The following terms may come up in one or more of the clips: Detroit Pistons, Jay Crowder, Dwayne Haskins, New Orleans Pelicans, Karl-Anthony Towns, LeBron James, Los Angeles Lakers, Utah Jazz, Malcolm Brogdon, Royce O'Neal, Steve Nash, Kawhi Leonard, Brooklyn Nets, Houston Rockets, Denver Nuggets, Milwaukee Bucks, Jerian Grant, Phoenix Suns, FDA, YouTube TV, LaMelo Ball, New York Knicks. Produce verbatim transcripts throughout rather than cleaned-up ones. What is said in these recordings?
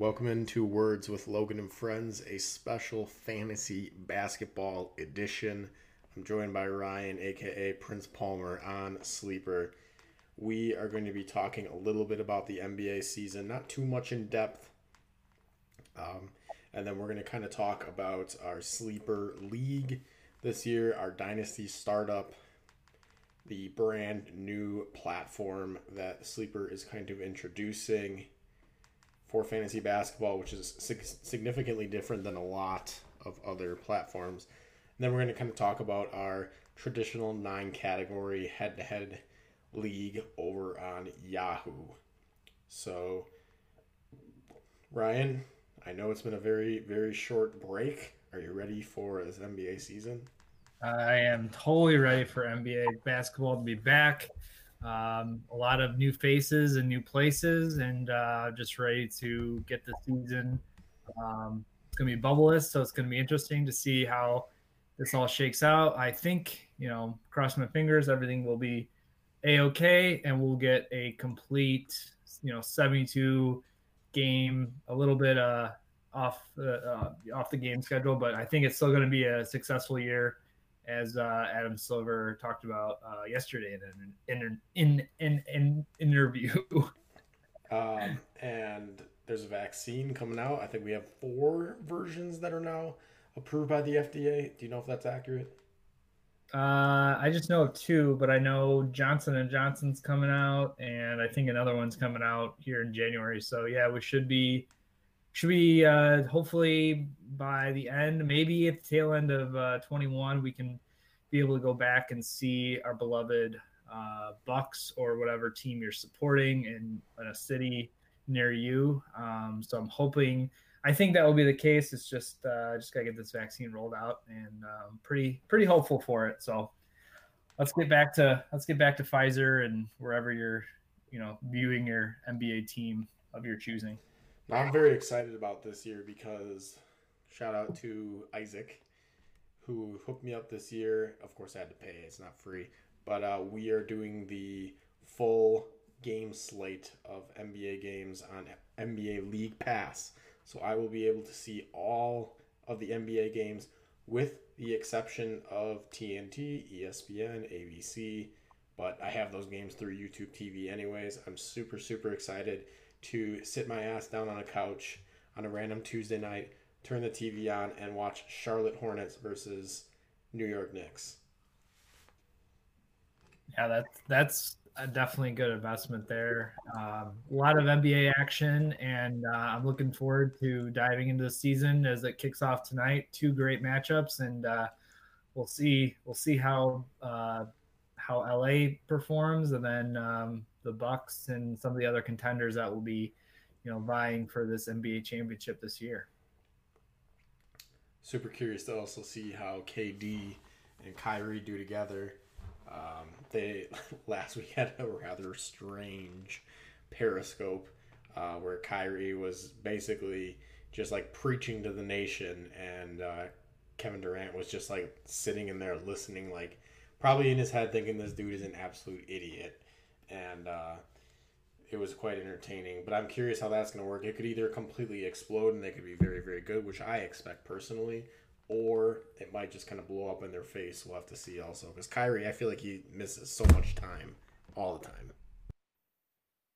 Welcome into Words with Logan and Friends, a special fantasy basketball edition. I'm joined by Ryan, aka Prince Palmer, on Sleeper. We are going to be talking a little bit about the N B A season, not too much in depth. Um, and then we're going to kind of talk about our Sleeper League this year, our Dynasty startup, the brand new platform that Sleeper is kind of introducing for fantasy basketball, which is significantly different than a lot of other platforms. And then we're going to kind of talk about our traditional nine-category head-to-head league over on Yahoo. So, Ryan, I know it's been a very, very short break. Are you ready for this N B A season? I am totally ready for N B A basketball to be back. Um, a lot of new faces and new places, and uh, just ready to get the season. Um, it's going to be bubbleless, so it's going to be interesting to see how this all shakes out. I think, you know, cross my fingers, everything will be A-okay, and we'll get a complete, you know, seventy-two game, a little bit uh, off, uh, uh, off the game schedule, but I think it's still going to be a successful year. As uh, Adam Silver talked about uh, yesterday in an in, in, in, in interview. um, and there's a vaccine coming out. I think we have four versions that are now approved by the F D A. Do you know if that's accurate? Uh, I just know of two, but I know Johnson and Johnson's coming out, and I think another one's coming out here in January. So, yeah, we should be Should we uh, hopefully by the end, maybe at the tail end of uh, twenty-one, we can be able to go back and see our beloved uh, Bucks or whatever team you're supporting in, in a city near you. Um, so I'm hoping, I think that will be the case. It's just uh, just gotta get this vaccine rolled out, and um, pretty pretty hopeful for it. So let's get back to let's get back to Pfizer and wherever you're you know viewing your N B A team of your choosing. I'm very excited about this year because shout out to Isaac, who hooked me up this year. Of course, I had to pay. It's not free. But uh, we are doing the full game slate of N B A games on N B A League Pass. So I will be able to see all of the N B A games with the exception of T N T, E S P N, A B C. But I have those games through YouTube T V anyways. I'm super, super excited to sit my ass down on a couch on a random Tuesday night, turn the T V on, and watch Charlotte Hornets versus New York Knicks. Yeah, that's, that's a definitely good investment there. Um, a lot of N B A action, and uh, I'm looking forward to diving into the season as it kicks off tonight. Two great matchups, and uh, we'll see we'll see how uh, how L A performs, and then um, – the Bucks and some of the other contenders that will be, you know, vying for this N B A championship this year. Super curious to also see how K D and Kyrie do together. Um, they last week had a rather strange Periscope uh, where Kyrie was basically just like preaching to the nation, and uh, Kevin Durant was just like sitting in there listening, like probably in his head thinking this dude is an absolute idiot. And uh, it was quite entertaining. But I'm curious how that's going to work. It could either completely explode and they could be very, very good, which I expect personally, or it might just kind of blow up in their face. We'll have to see also. Because Kyrie, I feel like he misses so much time all the time.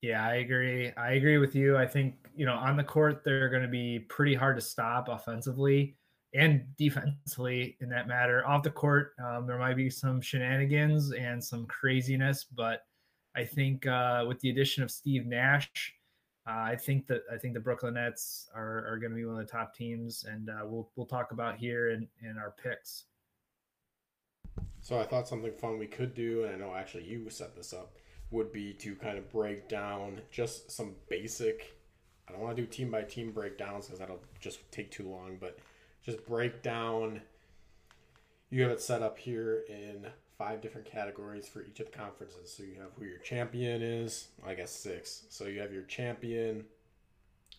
Yeah, I agree. I agree with you. I think, you know, on the court, they're going to be pretty hard to stop offensively and defensively in that matter. Off the court, um, there might be some shenanigans and some craziness, but I think uh, with the addition of Steve Nash, uh, I think that I think the Brooklyn Nets are, are going to be one of the top teams, and uh, we'll we'll talk about here in, in our picks. So I thought something fun we could do, and I know actually you set this up, would be to kind of break down just some basic. I don't want to do team by team breakdowns because that'll just take too long, but just break down. You have it set up here in five different categories for each of the conferences. So you have who your champion is, I guess six. So you have your champion.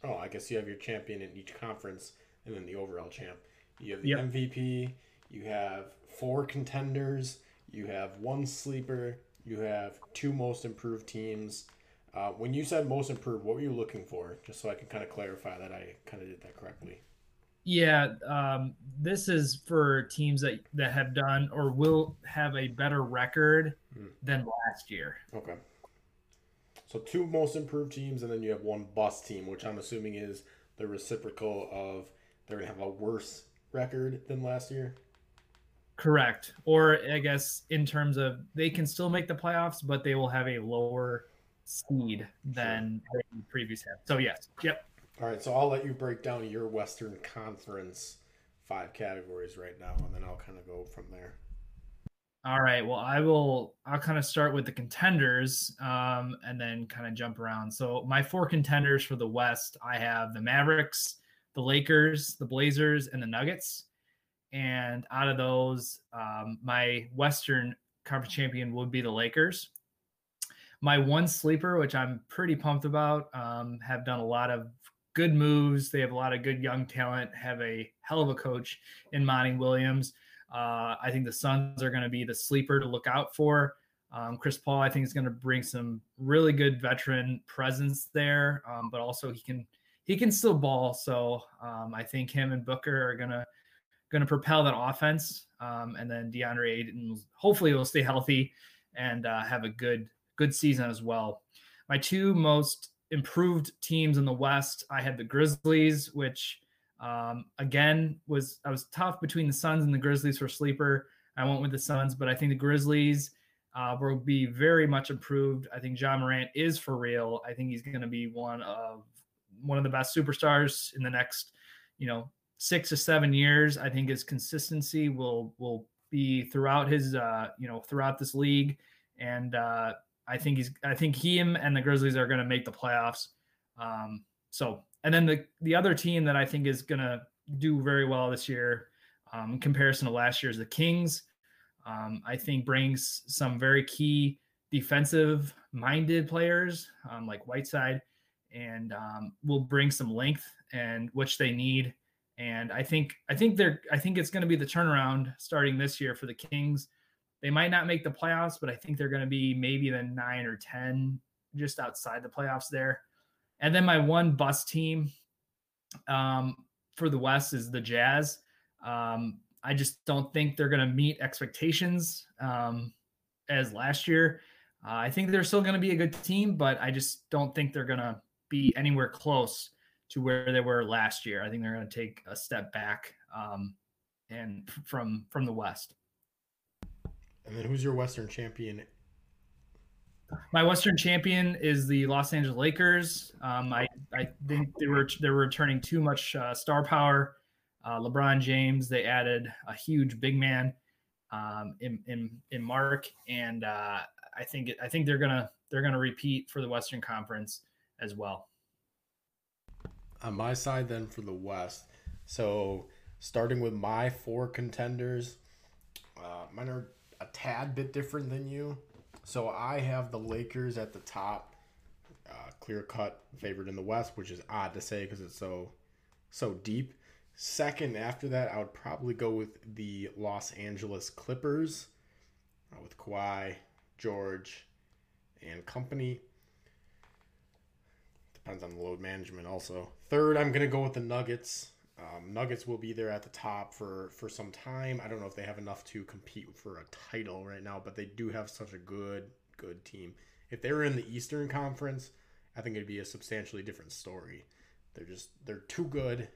Oh, I guess you have your champion in each conference, and then the overall champ. You have the yep. M V P. You have four contenders. You have one sleeper. You have two most improved teams. Uh, when you said most improved, what were you looking for? Just so I can kind of clarify that I kind of did that correctly. Yeah, um, this is for teams that, that have done or will have a better record mm. than last year. Okay. So two most improved teams, and then you have one bust team, which I'm assuming is the reciprocal of they're going to have a worse record than last year. Correct. Or I guess in terms of they can still make the playoffs, but they will have a lower seed than sure. the previous half. So yes. Yep. All right. So I'll let you break down your Western Conference five categories right now, and then I'll kind of go from there. All right. Well, I will, I'll kind of start with the contenders um, and then kind of jump around. So my four contenders for the West, I have the Mavericks, the Lakers, the Blazers, and the Nuggets. And out of those, um, my Western Conference champion would be the Lakers. My one sleeper, which I'm pretty pumped about, um, have done a lot of good moves. They have a lot of good young talent, have a hell of a coach in Monty Williams. Uh, I think the Suns are going to be the sleeper to look out for. Um, Chris Paul, I think, is going to bring some really good veteran presence there, um, but also he can he can still ball. So um, I think him and Booker are going to going to propel that offense, um, and then DeAndre Ayton hopefully will stay healthy and uh, have a good good season as well. My two most improved teams in the West, I had the Grizzlies, which Um, again, was I was tough between the Suns and the Grizzlies for sleeper. I went with the Suns, but I think the Grizzlies uh, will be very much improved. I think Ja Morant is for real. I think he's going to be one of one of the best superstars in the next, you know, six to seven years. I think his consistency will will be throughout his, uh, you know, throughout this league, and uh, I think he's I think he and the Grizzlies are going to make the playoffs. Um, so. And then the, the other team that I think is going to do very well this year um, in comparison to last year is the Kings. Um, I think brings some very key defensive-minded players um, like Whiteside and um, will bring some length and which they need. And I think I think they're I think it's going to be the turnaround starting this year for the Kings. They might not make the playoffs, but I think they're going to be maybe the nine or ten just outside the playoffs there. And then my one bust team um, for the West is the Jazz. Um, I just don't think they're going to meet expectations um, as last year. Uh, I think they're still going to be a good team, but I just don't think they're going to be anywhere close to where they were last year. I think they're going to take a step back um, and from from the West. And then who's your Western champion? My Western champion is the Los Angeles Lakers. Um, I, I think they were they were returning too much uh, star power. Uh, LeBron James, they added a huge big man um, in in in Mark, and uh, I think I think they're gonna they're gonna repeat for the Western Conference as well. On my side, then for the West, so starting with my four contenders, uh, mine are a tad bit different than you. So I have the Lakers at the top, uh, clear-cut favorite in the West, which is odd to say because it's so so deep. Second, after that, I would probably go with the Los Angeles Clippers uh, with Kawhi, George, and company. Depends on the load management also. Third, I'm going to go with the Nuggets. Um, Nuggets will be there at the top for, for some time. I don't know if they have enough to compete for a title right now, but they do have such a good, good team. If they were in the Eastern Conference, I think it'd be a substantially different story. They're just, they're too good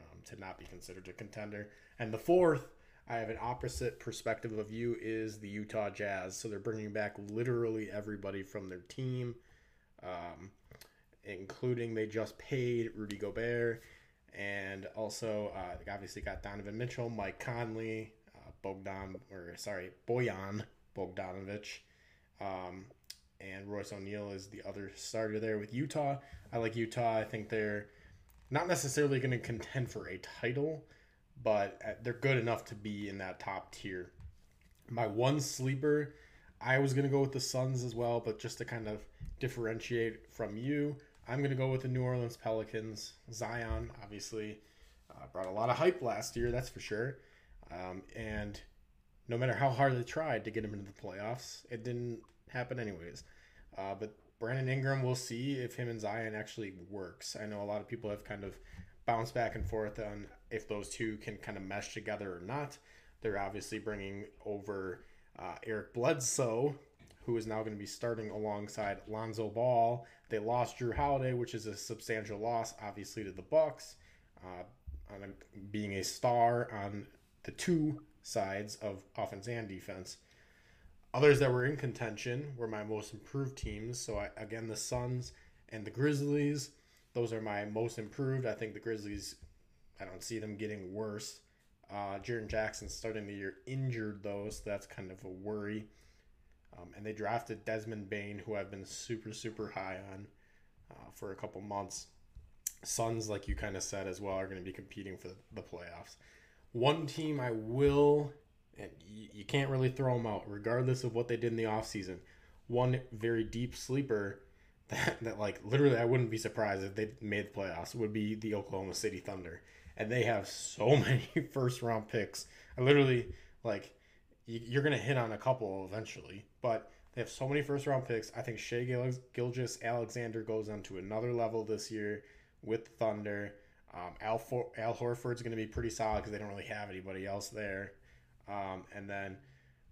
um, to not be considered a contender. And the fourth, I have an opposite perspective of you, is the Utah Jazz. So they're bringing back literally everybody from their team, um, including they just paid Rudy Gobert. And also, uh, they obviously got Donovan Mitchell, Mike Conley, uh, Bogdan, or sorry, Bojan Bogdanovic, um, and Royce O'Neal is the other starter there with Utah. I like Utah. I think they're not necessarily going to contend for a title, but they're good enough to be in that top tier. My one sleeper, I was going to go with the Suns as well, but just to kind of differentiate from you, I'm going to go with the New Orleans Pelicans. Zion, obviously, uh, brought a lot of hype last year, that's for sure. Um, and no matter how hard they tried to get him into the playoffs, it didn't happen anyways. Uh, but Brandon Ingram, we'll see if him and Zion actually works. I know a lot of people have kind of bounced back and forth on if those two can kind of mesh together or not. They're obviously bringing over uh, Eric Bledsoe, who is now going to be starting alongside Lonzo Ball. They lost Drew Holiday, which is a substantial loss, obviously, to the Bucks, uh, on a, being a star on the two sides of offense and defense. Others that were in contention were my most improved teams. So, I, again, the Suns and the Grizzlies, those are my most improved. I think the Grizzlies, I don't see them getting worse. Uh, Jaren Jackson starting the year injured, though, so that's kind of a worry. Um, and they drafted Desmond Bane, who I've been super, super high on uh, for a couple months. Suns, like you kind of said as well, are going to be competing for the playoffs. One team I will, and you, you can't really throw them out, regardless of what they did in the offseason. One very deep sleeper that, that, like, literally I wouldn't be surprised if they made the playoffs would be the Oklahoma City Thunder. And they have so many first-round picks. I literally, like... You're going to hit on a couple eventually, but they have so many first-round picks. I think Shai Gilgeous-Alexander goes on to another level this year with the Thunder. Um, Al, For- Al Horford's going to be pretty solid because they don't really have anybody else there. Um, and then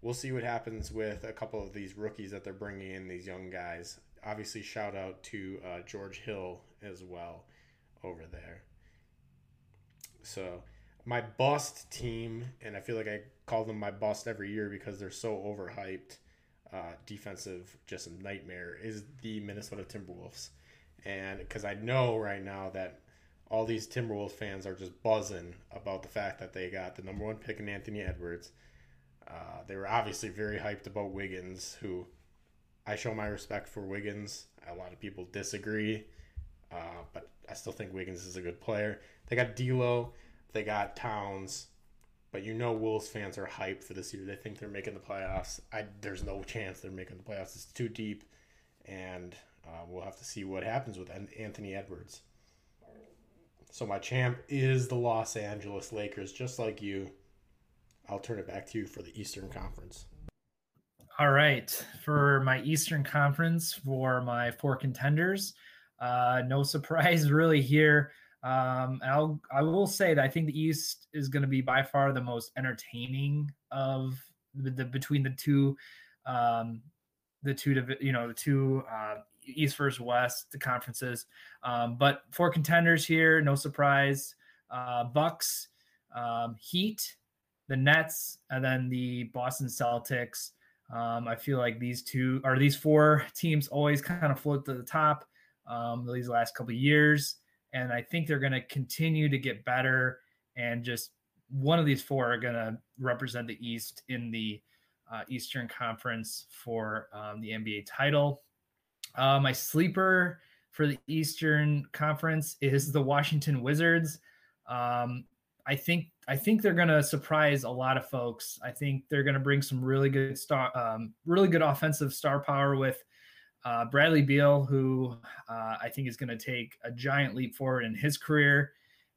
we'll see what happens with a couple of these rookies that they're bringing in, these young guys. Obviously, shout-out to uh, George Hill as well over there. So... my bust team, and I feel like I call them my bust every year because they're so overhyped, uh, defensive, just a nightmare, is the Minnesota Timberwolves. And because I know right now that all these Timberwolves fans are just buzzing about the fact that they got the number one pick in Anthony Edwards. Uh, they were obviously very hyped about Wiggins, who I show my respect for Wiggins. A lot of people disagree, uh, but I still think Wiggins is a good player. They got D'Lo. They got Towns, but you know Wolves fans are hyped for this year. They think they're making the playoffs. I, there's no chance they're making the playoffs. It's too deep, and uh, we'll have to see what happens with Anthony Edwards. So my champ is the Los Angeles Lakers, just like you. I'll turn it back to you for the Eastern Conference. All right. For my Eastern Conference, for my four contenders, uh, no surprise really here. Um, and I'll, I will say that I think the East is going to be by far the most entertaining of the, the between the two, um, the two, you know, the two, uh, East versus West, the conferences. Um, but four contenders here, no surprise, uh, Bucks, um, Heat, the Nets, and then the Boston Celtics. Um, I feel like these two or these four teams always kind of float to the top, um, these last couple of years. And I think they're going to continue to get better. And just one of these four are going to represent the East in the uh, Eastern Conference for um, the N B A title. Uh, my sleeper for the Eastern Conference is the Washington Wizards. Um, I think I think they're going to surprise a lot of folks. I think they're going to bring some really good star, um, really good offensive star power with Uh, Bradley Beal, who uh, I think is going to take a giant leap forward in his career.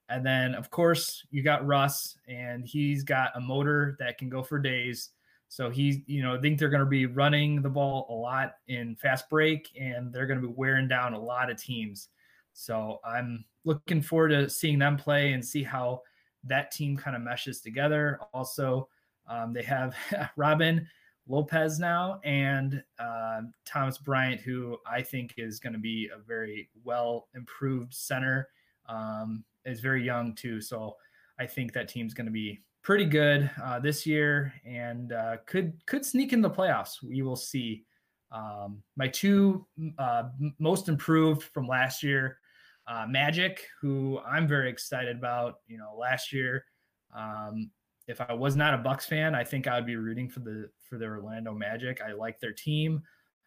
And then, of course, you got Russ, and he's got a motor that can go for days. So he's, you know, I think they're going to be running the ball a lot in fast break, and they're going to be wearing down a lot of teams. So I'm looking forward to seeing them play and see how that team kind of meshes together. Also, um, they have Robin Lopez now, and uh, Thomas Bryant, who I think is going to be a very well-improved center, um, is very young too. So I think that team's going to be pretty good uh, this year and uh, could could sneak in the playoffs. We will see. Um, my two uh, most improved from last year, uh, Magic, who I'm very excited about. You know, last year, um, if I was not a Bucks fan, I think I would be rooting for the for the Orlando Magic. I like their team.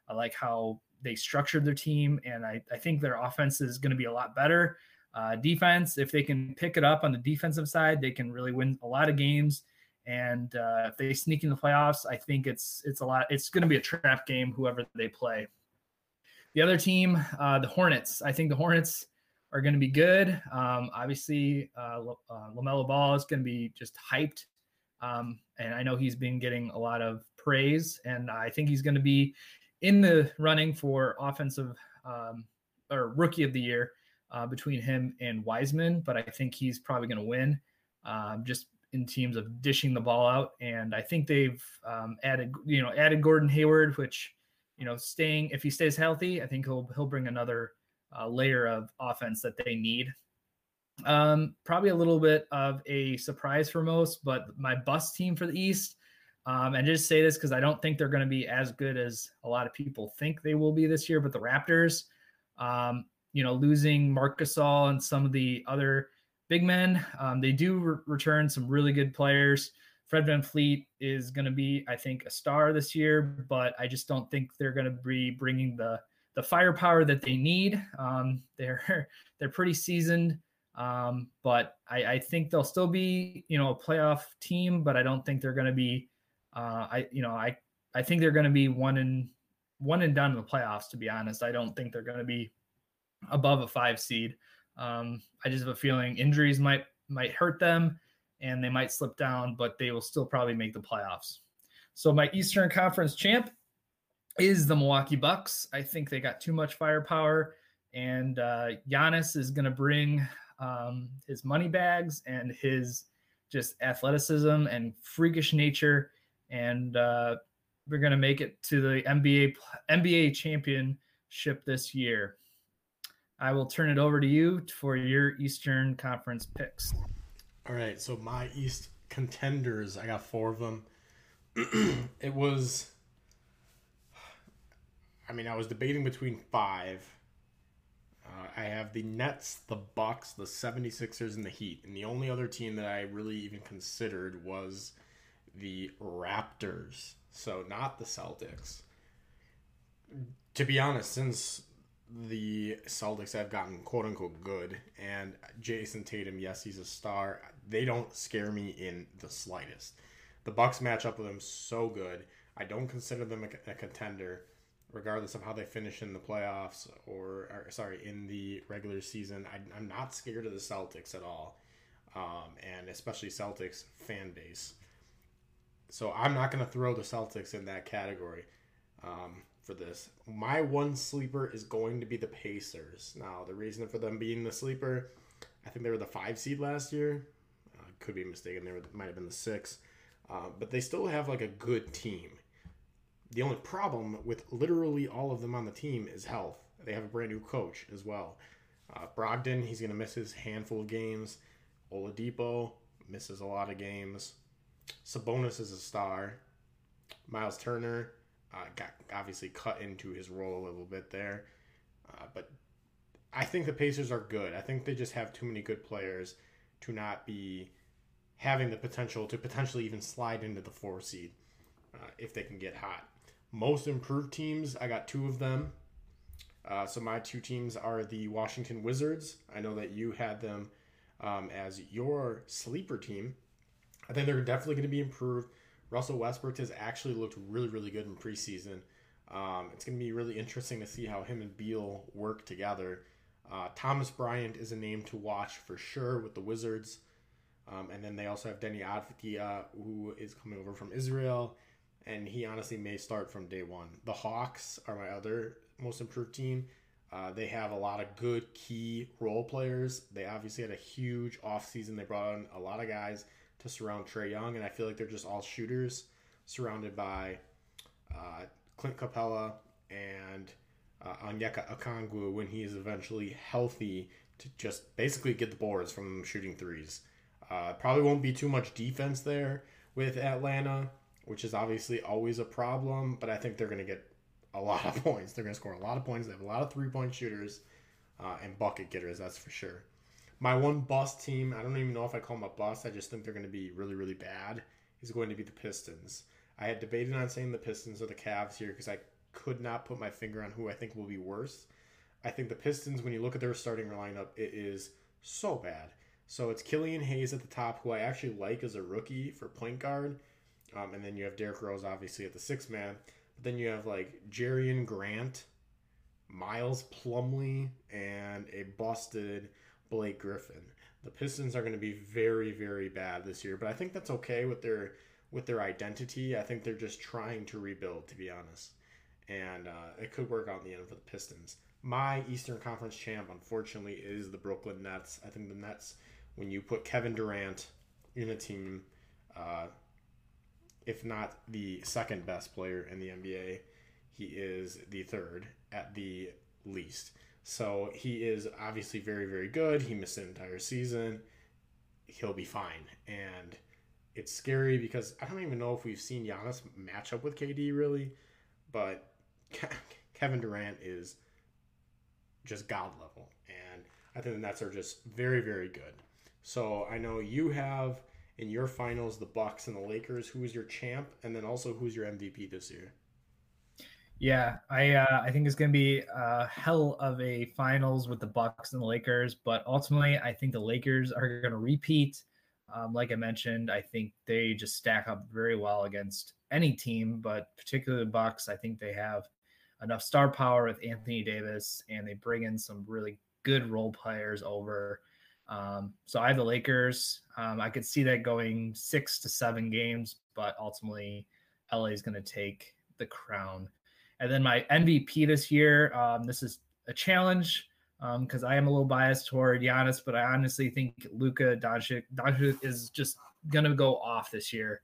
I like how they structured their team, and I, I think their offense is going to be a lot better. Uh, defense, if they can pick it up on the defensive side, they can really win a lot of games. And uh, if they sneak in the playoffs, I think it's it's a lot. It's going to be a trap game, whoever they play. The other team, uh, the Hornets. I think the Hornets are going to be good. Um, obviously, uh, uh, LaMelo Ball is going to be just hyped. Um, and I know he's been getting a lot of praise, and I think he's going to be in the running for offensive um, or rookie of the year uh, between him and Wiseman, but I think he's probably going to win um, just in teams of dishing the ball out. And I think they've um, added, you know, added Gordon Hayward, which, you know, staying, if he stays healthy, I think he'll, he'll bring another uh, layer of offense that they need. Um, probably a little bit of a surprise for most, but my bust team for the East, um, and just say this because I don't think they're going to be as good as a lot of people think they will be this year, but the Raptors, um, you know, losing Marc Gasol and some of the other big men, um, they do re- return some really good players. Fred VanVleet is going to be, I think, a star this year, but I just don't think they're going to be bringing the, the firepower that they need. Um, they're, they're pretty seasoned. Um, but I, I think they'll still be, you know, a playoff team, but I don't think they're going to be, uh, I, you know, I, I think they're going to be one and one and done in the playoffs, to be honest. I don't think they're going to be above a five seed. Um, I just have a feeling injuries might, might hurt them and they might slip down, but they will still probably make the playoffs. So my Eastern Conference champ is the Milwaukee Bucks. I think they got too much firepower, and, uh, Giannis is going to bring, um, his money bags and his just athleticism and freakish nature. And, uh, we're going to make it to the N B A N B A championship this year. I will turn it over to you for your Eastern Conference picks. All right. So my East contenders, I got four of them. It was, I mean, I was debating between five. Uh, I have the Nets, the Bucks, the seventy-sixers, and the Heat. And the only other team that I really even considered was the Raptors. So not the Celtics. To be honest, since the Celtics have gotten quote-unquote good, and Jason Tatum, yes, he's a star, they don't scare me in the slightest. The Bucks match up with them so good. I don't consider them a, a contender, regardless of how they finish in the playoffs or, or sorry, in the regular season. I, I'm not scared of the Celtics at all, um, and especially Celtics fan base. So I'm not going to throw the Celtics in that category um, for this. My one sleeper is going to be the Pacers. Now, the reason for them being the sleeper, I think they were the five seed last year. Uh, could be mistaken. They were, might have been the six. Uh, but they still have like a good team. The only problem with literally all of them on the team is health. They have a brand new coach as well. Uh, Brogdon, he's going to miss his handful of games. Oladipo misses a lot of games. Sabonis is a star. Miles Turner uh, got obviously cut into his role a little bit there. Uh, but I think the Pacers are good. I think they just have too many good players to not be having the potential to potentially even slide into the four seed uh, if they can get hot. Most improved teams, I got two of them. Uh, so my two teams are the Washington Wizards. I know that you had them um, as your sleeper team. I think they're definitely going to be improved. Russell Westbrook has actually looked really, really good in preseason. Um, it's going to be really interesting to see how him and Beal work together. Uh, Thomas Bryant is a name to watch for sure with the Wizards. Um, and then they also have Denny Avdia, who is coming over from Israel. And he honestly may start from day one. The Hawks are my other most improved team. Uh, they have a lot of good key role players. They obviously had a huge offseason. They brought in a lot of guys to surround Trae Young. And I feel like they're just all shooters surrounded by uh, Clint Capella and uh, Onyeka Okongwu when he is eventually healthy to just basically get the boards from shooting threes. Uh, probably won't be too much defense there with Atlanta, which is obviously always a problem, but I think they're going to get a lot of points. They're going to score a lot of points. They have a lot of three-point shooters uh, and bucket getters, that's for sure. My one bust team, I don't even know if I call them a bust. I just think they're going to be really, really bad, is going to be the Pistons. I had debated on saying the Pistons or the Cavs here because I could not put my finger on who I think will be worse. I think the Pistons, when you look at their starting lineup, it is so bad. So it's Killian Hayes at the top, who I actually like as a rookie for point guard. Um, and then you have Derrick Rose, obviously, at the sixth man. But then you have, like, Jerian Grant, Miles Plumlee, and a busted Blake Griffin. The Pistons are going to be very, very bad this year. But I think that's okay with their with their identity. I think they're just trying to rebuild, to be honest. and uh, it could work out in the end for the Pistons. My Eastern Conference champ, unfortunately, is the Brooklyn Nets. I think the Nets, when you put Kevin Durant in a team, uh, if not the second best player in the N B A, he is the third at the least. So he is obviously very, very good. He missed an entire season. He'll be fine. And it's scary because I don't even know if we've seen Giannis match up with K D really, but Kevin Durant is just God level. And I think the Nets are just very, very good. So I know you have in your finals the Bucks and the Lakers. Who is your champ? And then also who's your M V P this year? Yeah, I uh, I think it's going to be a hell of a finals with the Bucks and the Lakers, but ultimately I think the Lakers are going to repeat. Um, like I mentioned, I think they just stack up very well against any team, but particularly the Bucks. I think they have enough star power with Anthony Davis, and they bring in some really good role players over. Um, so I have the Lakers. Um, I could see that going six to seven games, but ultimately L A is going to take the crown. And then my M V P this year, um, this is a challenge because um, I am a little biased toward Giannis, but I honestly think Luka Doncic is just going to go off this year.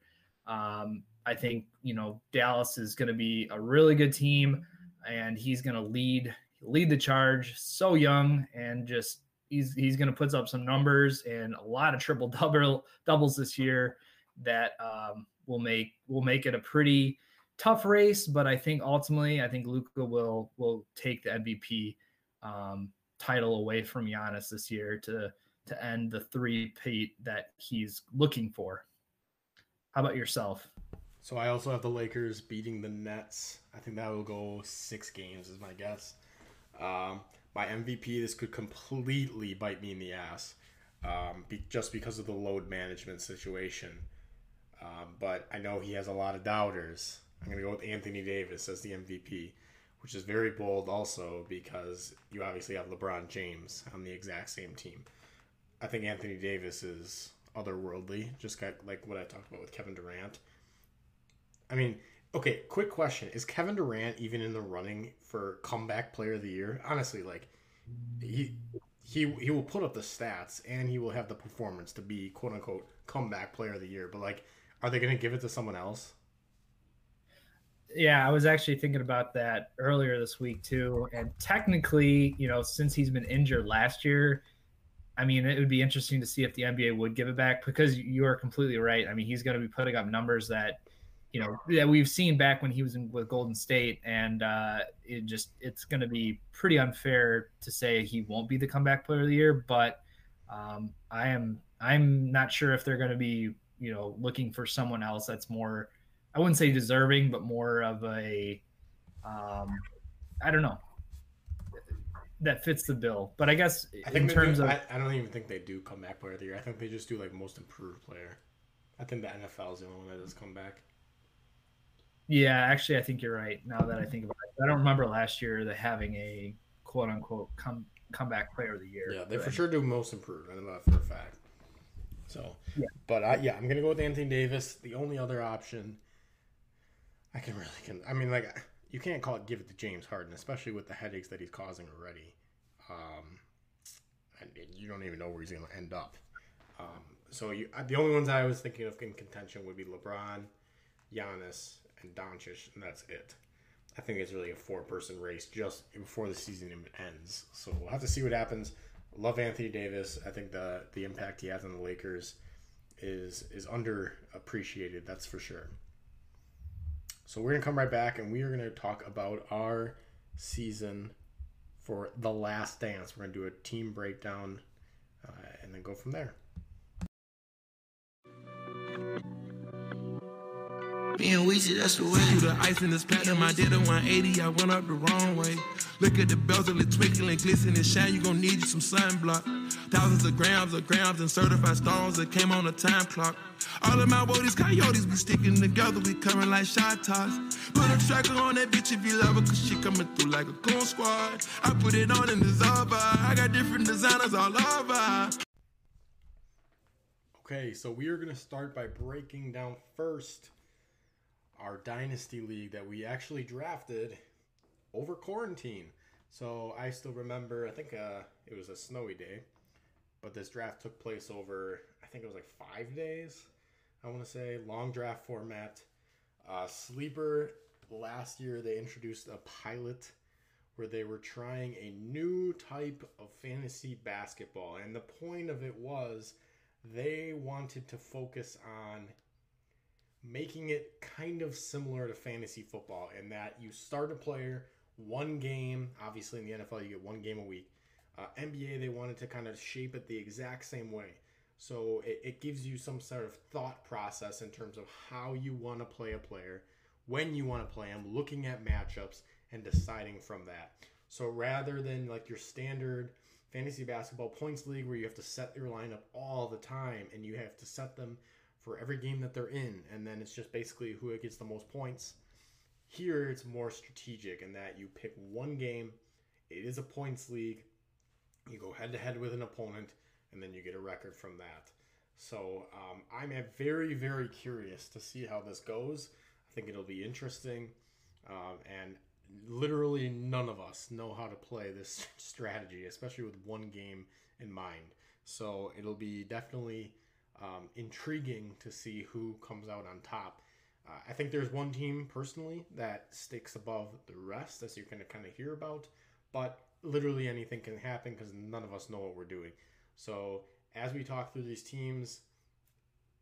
Um, I think, you know, Dallas is going to be a really good team, and he's going to lead lead the charge. So young, and just he's he's going to put up some numbers and a lot of triple double doubles this year that um, will make will make it a pretty tough race, but I think ultimately, I think Luka will will take the M V P um, title away from Giannis this year to to end the three-peat that he's looking for. How about yourself? So I also have the Lakers beating the Nets. I think that will go six games is my guess. Um, my M V P, this could completely bite me in the ass um, be, just because of the load management situation. Um, but I know he has a lot of doubters. I'm going to go with Anthony Davis as the M V P, which is very bold also because you obviously have LeBron James on the exact same team. I think Anthony Davis is otherworldly, just got like what I talked about with Kevin Durant. I mean, okay, quick question. Is Kevin Durant even in the running for comeback player of the year? Honestly, like he he he will put up the stats and he will have the performance to be quote-unquote comeback player of the year, but like are they going to give it to someone else? Yeah, I was actually thinking about that earlier this week too. And technically, you know, since he's been injured last year, I mean, it would be interesting to see if the N B A would give it back because you are completely right. I mean, he's going to be putting up numbers that, you know, that we've seen back when he was in, with Golden State. And uh, it just, it's going to be pretty unfair to say he won't be the comeback player of the year, but um, I am, I'm not sure if they're going to be, you know, looking for someone else that's more, I wouldn't say deserving, but more of a, um, I don't know, that fits the bill. But I guess I think in terms do, of... I, I don't even think they do comeback player of the year. I think they just do like most improved player. I think the N F L is the only one that does comeback. Yeah, actually, I think you're right now that I think about it. I don't remember last year that having a quote-unquote come, comeback player of the year. Yeah, they for sure do most improved. I know that for a fact. So, yeah. But I, yeah, I'm going to go with Anthony Davis. The only other option... I can really can. I mean, like, you can't call it give it to James Harden, especially with the headaches that he's causing already. Um, and you don't even know where he's going to end up. Um, so you, the only ones I was thinking of in contention would be LeBron, Giannis, and Doncic, and that's it. I think it's really a four-person race just before the season even ends. So we'll have to see what happens. Love Anthony Davis. I think the the impact he has on the Lakers is is underappreciated. That's for sure. So we're going to come right back, and we are going to talk about our season for The Last Dance. We're going to do a team breakdown uh, and then go from there. Being wheezy, that's the way. Through the ice in this platinum, I did a one eighty, I went up the wrong way. Look at the bells, it'll twinkle and glisten and shine. You gon' need you some sunblock. Thousands of grams of grams and certified stones that came on a time clock. All of my woodies, coyotes, we sticking together, we coming like shot toss. Put a tracker on that bitch if you love her, cause she coming through like a cool squad. I put it on in the Zaba, I got different designers all over. Okay, so we are gonna start by breaking down first our dynasty league that we actually drafted over quarantine. So I still remember, I think uh, it was a snowy day, but this draft took place over, I think it was like five days, I want to say, long draft format. Uh, Sleeper, last year they introduced a pilot where they were trying a new type of fantasy basketball. And the point of it was they wanted to focus on making it kind of similar to fantasy football in that you start a player, one game. Obviously, in the N F L, you get one game a week. Uh, N B A, they wanted to kind of shape it the exact same way. So it, it gives you some sort of thought process in terms of how you want to play a player, when you want to play them, looking at matchups, and deciding from that. So rather than like your standard fantasy basketball points league where you have to set your lineup all the time and you have to set them for every game that they're in, and then it's just basically who gets the most points, here it's more strategic in that you pick one game, it is a points league, you go head-to-head with an opponent, and then you get a record from that. So um, I'm very, very curious to see how this goes. I think it'll be interesting, um, and literally none of us know how to play this strategy, especially with one game in mind. So it'll be definitely um, intriguing to see who comes out on top. Uh, I think there's one team, personally, that sticks above the rest, as you're going to kind of hear about, but literally anything can happen because none of us know what we're doing. So as we talk through these teams,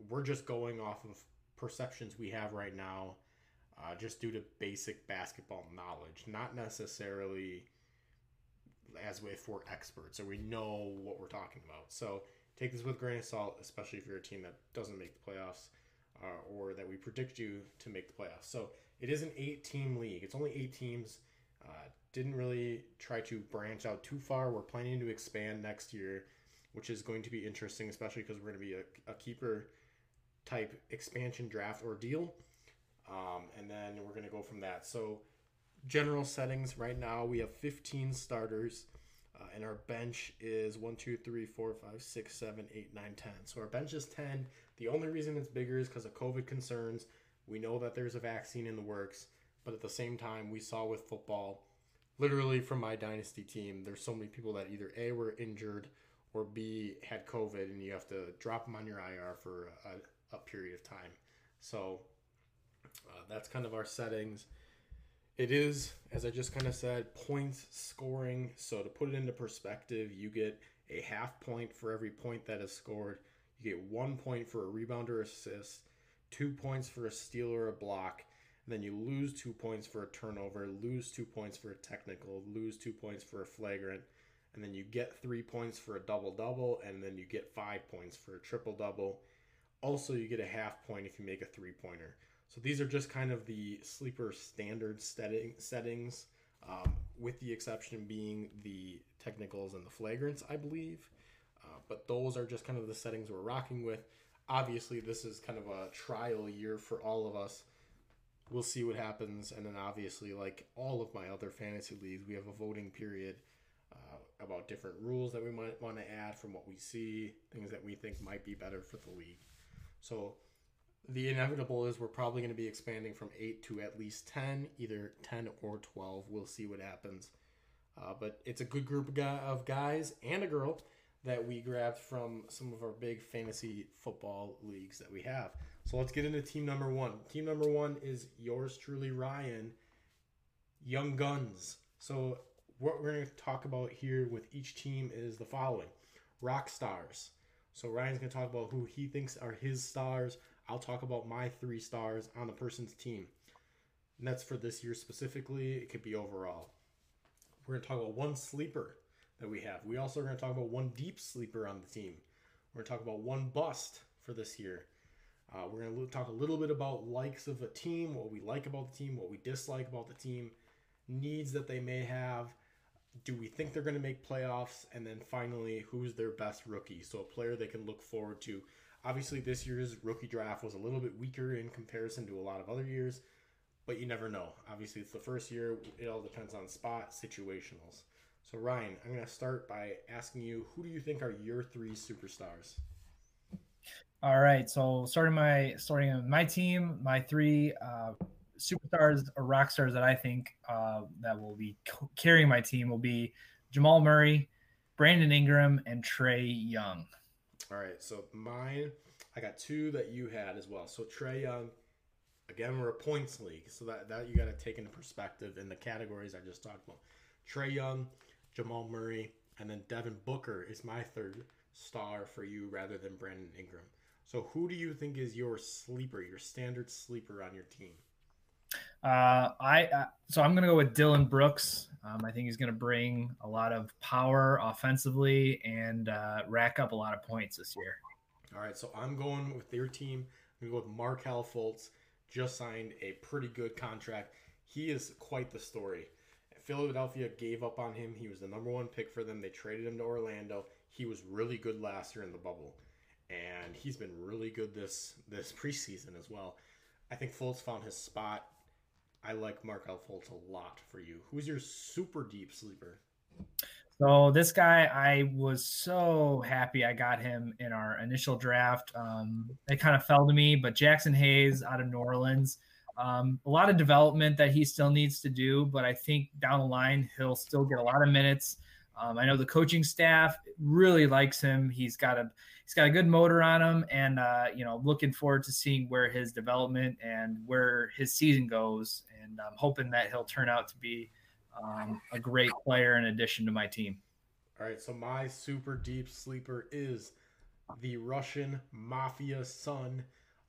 we're just going off of perceptions we have right now, uh, just due to basic basketball knowledge, not necessarily as if we're experts or we know what we're talking about. So take this with a grain of salt, especially if you're a team that doesn't make the playoffs uh, or that we predict you to make the playoffs. So it is an eight-team league. It's only eight teams. Uh, didn't really try to branch out too far. We're planning to expand next year, which is going to be interesting, especially because we're going to be a, a keeper type expansion draft or deal, um, and then we're going to go from that. So general settings right now, we have fifteen starters, uh, and our bench is one, two, three, four, five, six, seven, eight, nine, ten. So our bench is ten. The only reason it's bigger is because of COVID concerns. We know that there's a vaccine in the works, but at the same time, we saw with football, literally from my dynasty team, there's so many people that either A, were injured, or B, had COVID, and you have to drop them on your I R for a a period of time. So uh, that's kind of our settings. It is, as I just kind of said, points scoring. So to put it into perspective, you get a half point for every point that is scored. You get one point for a rebound or assist, two points for a steal or a block, and then you lose two points for a turnover, lose two points for a technical, lose two points for a flagrant, and then you get three points for a double-double, and then you get five points for a triple-double. Also, you get a half point if you make a three-pointer. So these are just kind of the Sleeper standard setting, settings, um, with the exception being the technicals and the flagrants, I believe. Uh, but those are just kind of the settings we're rocking with. Obviously, this is kind of a trial year for all of us. We'll see what happens. And then obviously, like all of my other fantasy leagues, we have a voting period uh, about different rules that we might want to add from what we see, things that we think might be better for the league. So the inevitable is we're probably going to be expanding from eight to at least ten, either ten or twelve. We'll see what happens. Uh, but it's a good group of guys and a girl that we grabbed from some of our big fantasy football leagues that we have. So let's get into team number one. Team number one is yours truly, Ryan, Young Guns. So what we're going to talk about here with each team is the following. Rock stars. So Ryan's going to talk about who he thinks are his stars. I'll talk about my three stars on the person's team. And that's for this year specifically. It could be overall. We're going to talk about one sleeper that we have. We also are going to talk about one deep sleeper on the team. We're going to talk about one bust for this year. Uh, we're going to talk a little bit about likes of a team, what we like about the team, what we dislike about the team, needs that they may have. Do we think they're going to make playoffs? And then finally, who's their best rookie? So a player they can look forward to. Obviously, this year's rookie draft was a little bit weaker in comparison to a lot of other years, but you never know. Obviously, it's the first year. It all depends on spot, situationals. So, Ryan, I'm going to start by asking you, who do you think are your three superstars? All right. So starting my starting my team, my three uh, superstars or rock stars that I think uh, that will be co- carrying my team will be Jamal Murray, Brandon Ingram, and Trae Young. All right, so mine, I got two that you had as well. So Trae Young, again, we're a points league, so that, that you got to take into perspective in the categories I just talked about. Trae Young, Jamal Murray, and then Devin Booker is my third star for you rather than Brandon Ingram. So who do you think is your sleeper, your standard sleeper on your team? Uh, I uh, so I'm going to go with Dillon Brooks. Um, I think he's going to bring a lot of power offensively and uh, rack up a lot of points this year. All right, so I'm going with your team. I'm going to go with Markelle Fultz. Just signed a pretty good contract. He is quite the story. Philadelphia gave up on him. He was the number one pick for them. They traded him to Orlando. He was really good last year in the bubble, and he's been really good this this preseason as well. I think Fultz found his spot. I like Markelle Fultz a lot for you. Who's your super deep sleeper? So this guy, I was so happy I got him in our initial draft. Um, it kind of fell to me, but Jackson Hayes out of New Orleans. Um, a lot of development that he still needs to do, but I think down the line, he'll still get a lot of minutes. Um, I know the coaching staff really likes him. He's got a, he's got a good motor on him, and, uh, you know, looking forward to seeing where his development and where his season goes. And I'm hoping that he'll turn out to be um, a great player in addition to my team. All right. So my super deep sleeper is the Russian mafia son,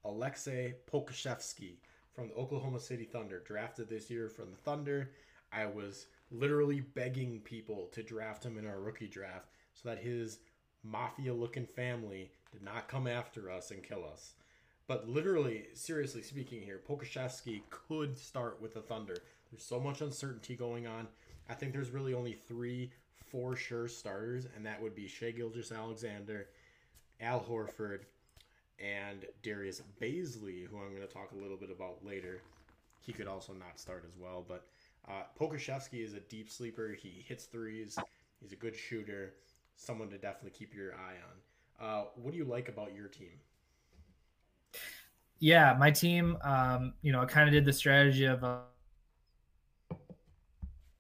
Alexei Pokashevsky from the Oklahoma City Thunder, drafted this year from the Thunder. I was literally begging people to draft him in our rookie draft so that his mafia-looking family did not come after us and kill us. But literally, seriously speaking here, Pokashevsky could start with the Thunder. There's so much uncertainty going on. I think there's really only three, four sure starters, and that would be Shai Gilgeous-Alexander, Al Horford, and Darius Baisley, who I'm going to talk a little bit about later. He could also not start as well, but uh, Pokashevsky is a deep sleeper. He hits threes. He's a good shooter. Someone to definitely keep your eye on. Uh, what do you like about your team? Yeah, my team, um, you know, I kind of did the strategy of a,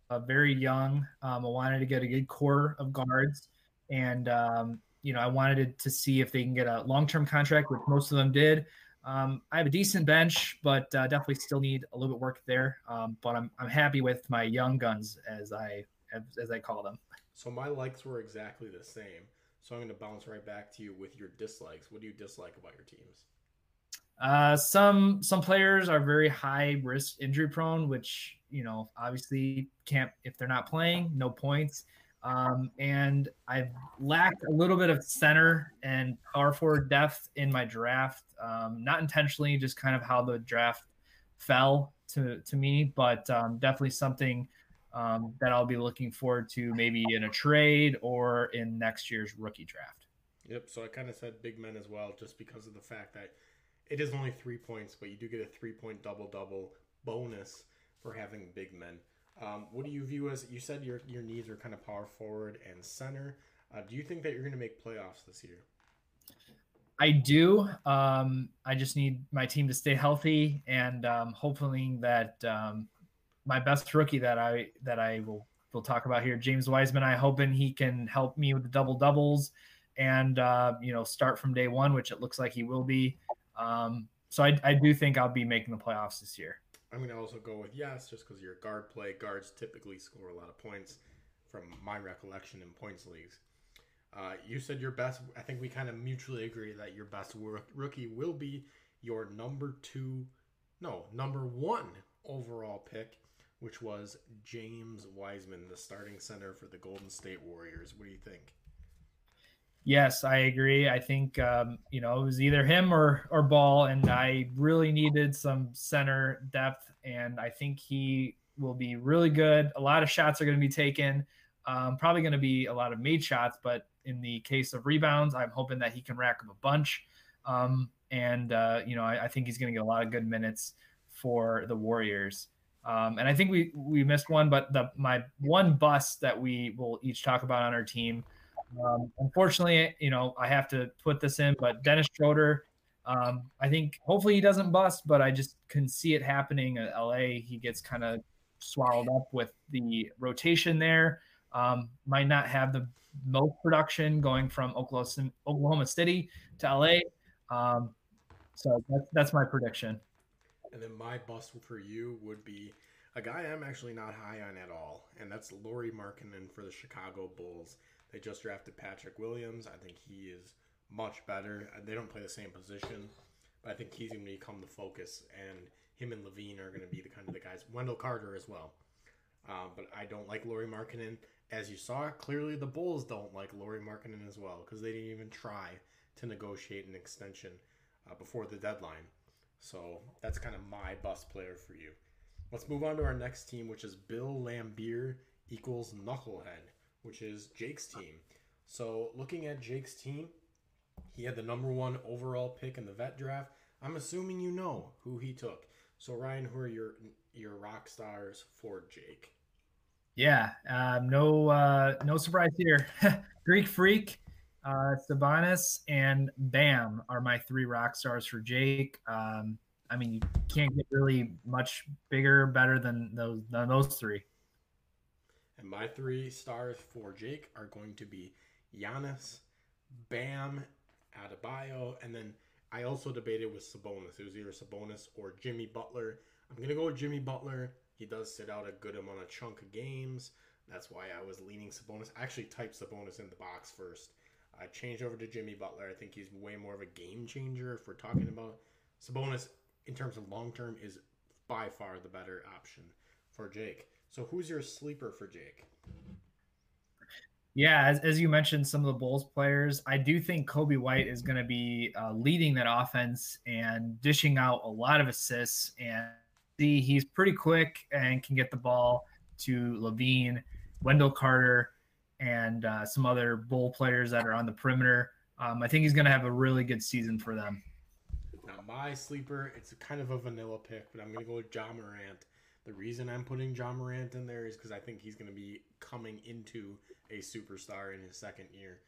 a very young. Um, I wanted to get a good core of guards, and um you know, I wanted to see if they can get a long-term contract, which most of them did. Um, I have a decent bench, but uh, definitely still need a little bit of work there. Um, but I'm I'm happy with my young guns, as I as I call them. So my likes were exactly the same. So I'm going to bounce right back to you with your dislikes. What do you dislike about your teams? Uh, some some players are very high risk, injury prone, which, you know, obviously can't if they're not playing, no points. Um, and I've lacked a little bit of center and power forward depth in my draft. Um, not intentionally, just kind of how the draft fell to, to me, but, um, definitely something, um, that I'll be looking forward to maybe in a trade or in next year's rookie draft. Yep. So I kind of said big men as well, just because of the fact that it is only three points, but you do get a three point double, double bonus for having big men. Um, what do you view as, you said your your needs are kind of power forward and center. Uh, do you think that you're going to make playoffs this year? I do. Um, I just need my team to stay healthy, and um, hopefully that um, my best rookie that I that I will will talk about here, James Wiseman. I'm hoping he can help me with the double doubles, and uh, you know, start from day one, which it looks like he will be. Um, so I, I do think I'll be making the playoffs this year. I'm going to also go with yes, just because your guard play. Guards typically score a lot of points from my recollection in points leagues. Uh, you said your best, I think we kind of mutually agree that your best rookie will be your number two, no, number one overall pick, which was James Wiseman, the starting center for the Golden State Warriors. What do you think? Yes, I agree. I think, um, you know, it was either him or, or Ball, and I really needed some center depth, and I think he will be really good. A lot of shots are going to be taken, um, probably going to be a lot of made shots, but in the case of rebounds, I'm hoping that he can rack up a bunch. Um, and, uh, you know, I, I think he's going to get a lot of good minutes for the Warriors. Um, and I think we, we missed one, but the my one bust that we will each talk about on our team, Um, unfortunately, you know, I have to put this in, but Dennis Schroeder Um, I think hopefully he doesn't bust, but I just can see it happening at L A. He gets kind of swallowed up with the rotation there. Um, might not have the most production going from Oklahoma, Oklahoma City to L A. Um, so that's, that's my prediction. And then my bust for you would be a guy I'm actually not high on at all, and that's Lauri Markkanen for the Chicago Bulls. They just drafted Patrick Williams. I think he is much better. They don't play the same position, but I think he's going to become the focus, and him and Levine are going to be the kind of the guys. Wendell Carter as well. Um, but I don't like Lauri Markkanen. As you saw, clearly the Bulls don't like Lauri Markkanen as well, because they didn't even try to negotiate an extension uh, before the deadline. So that's kind of my bust player for you. Let's move on to our next team, which is Bill Lambier equals Knucklehead, which is Jake's team. So looking at Jake's team, he had the number one overall pick in the vet draft. I'm assuming you know who he took. So Ryan, who are your your rock stars for Jake? Yeah, uh, no uh, no surprise here. Greek Freak, uh, Sabonis, and Bam are my three rock stars for Jake. Um, I mean, you can't get really much bigger, better than those than those three. And my three stars for Jake are going to be Giannis, Bam, Adebayo, and then I also debated with Sabonis. It was either Sabonis or Jimmy Butler. I'm going to go with Jimmy Butler. He does sit out a good amount of chunk of games. That's why I was leaning Sabonis. I actually typed Sabonis in the box first. I changed over to Jimmy Butler. I think he's way more of a game changer if we're talking about. Sabonis, in terms of long-term, is by far the better option for Jake. So who's your sleeper for Jake? Yeah, as, as you mentioned, some of the Bulls players, I do think Kobe White is going to be uh, leading that offense and dishing out a lot of assists. And see, he's pretty quick and can get the ball to Levine, Wendell Carter, and uh, some other Bull players that are on the perimeter. Um, I think he's going to have a really good season for them. Now, my sleeper, it's kind of a vanilla pick, but I'm going to go with Ja Morant. The reason I'm putting Ja Morant in there is because I think he's going to be coming into a superstar in his second year.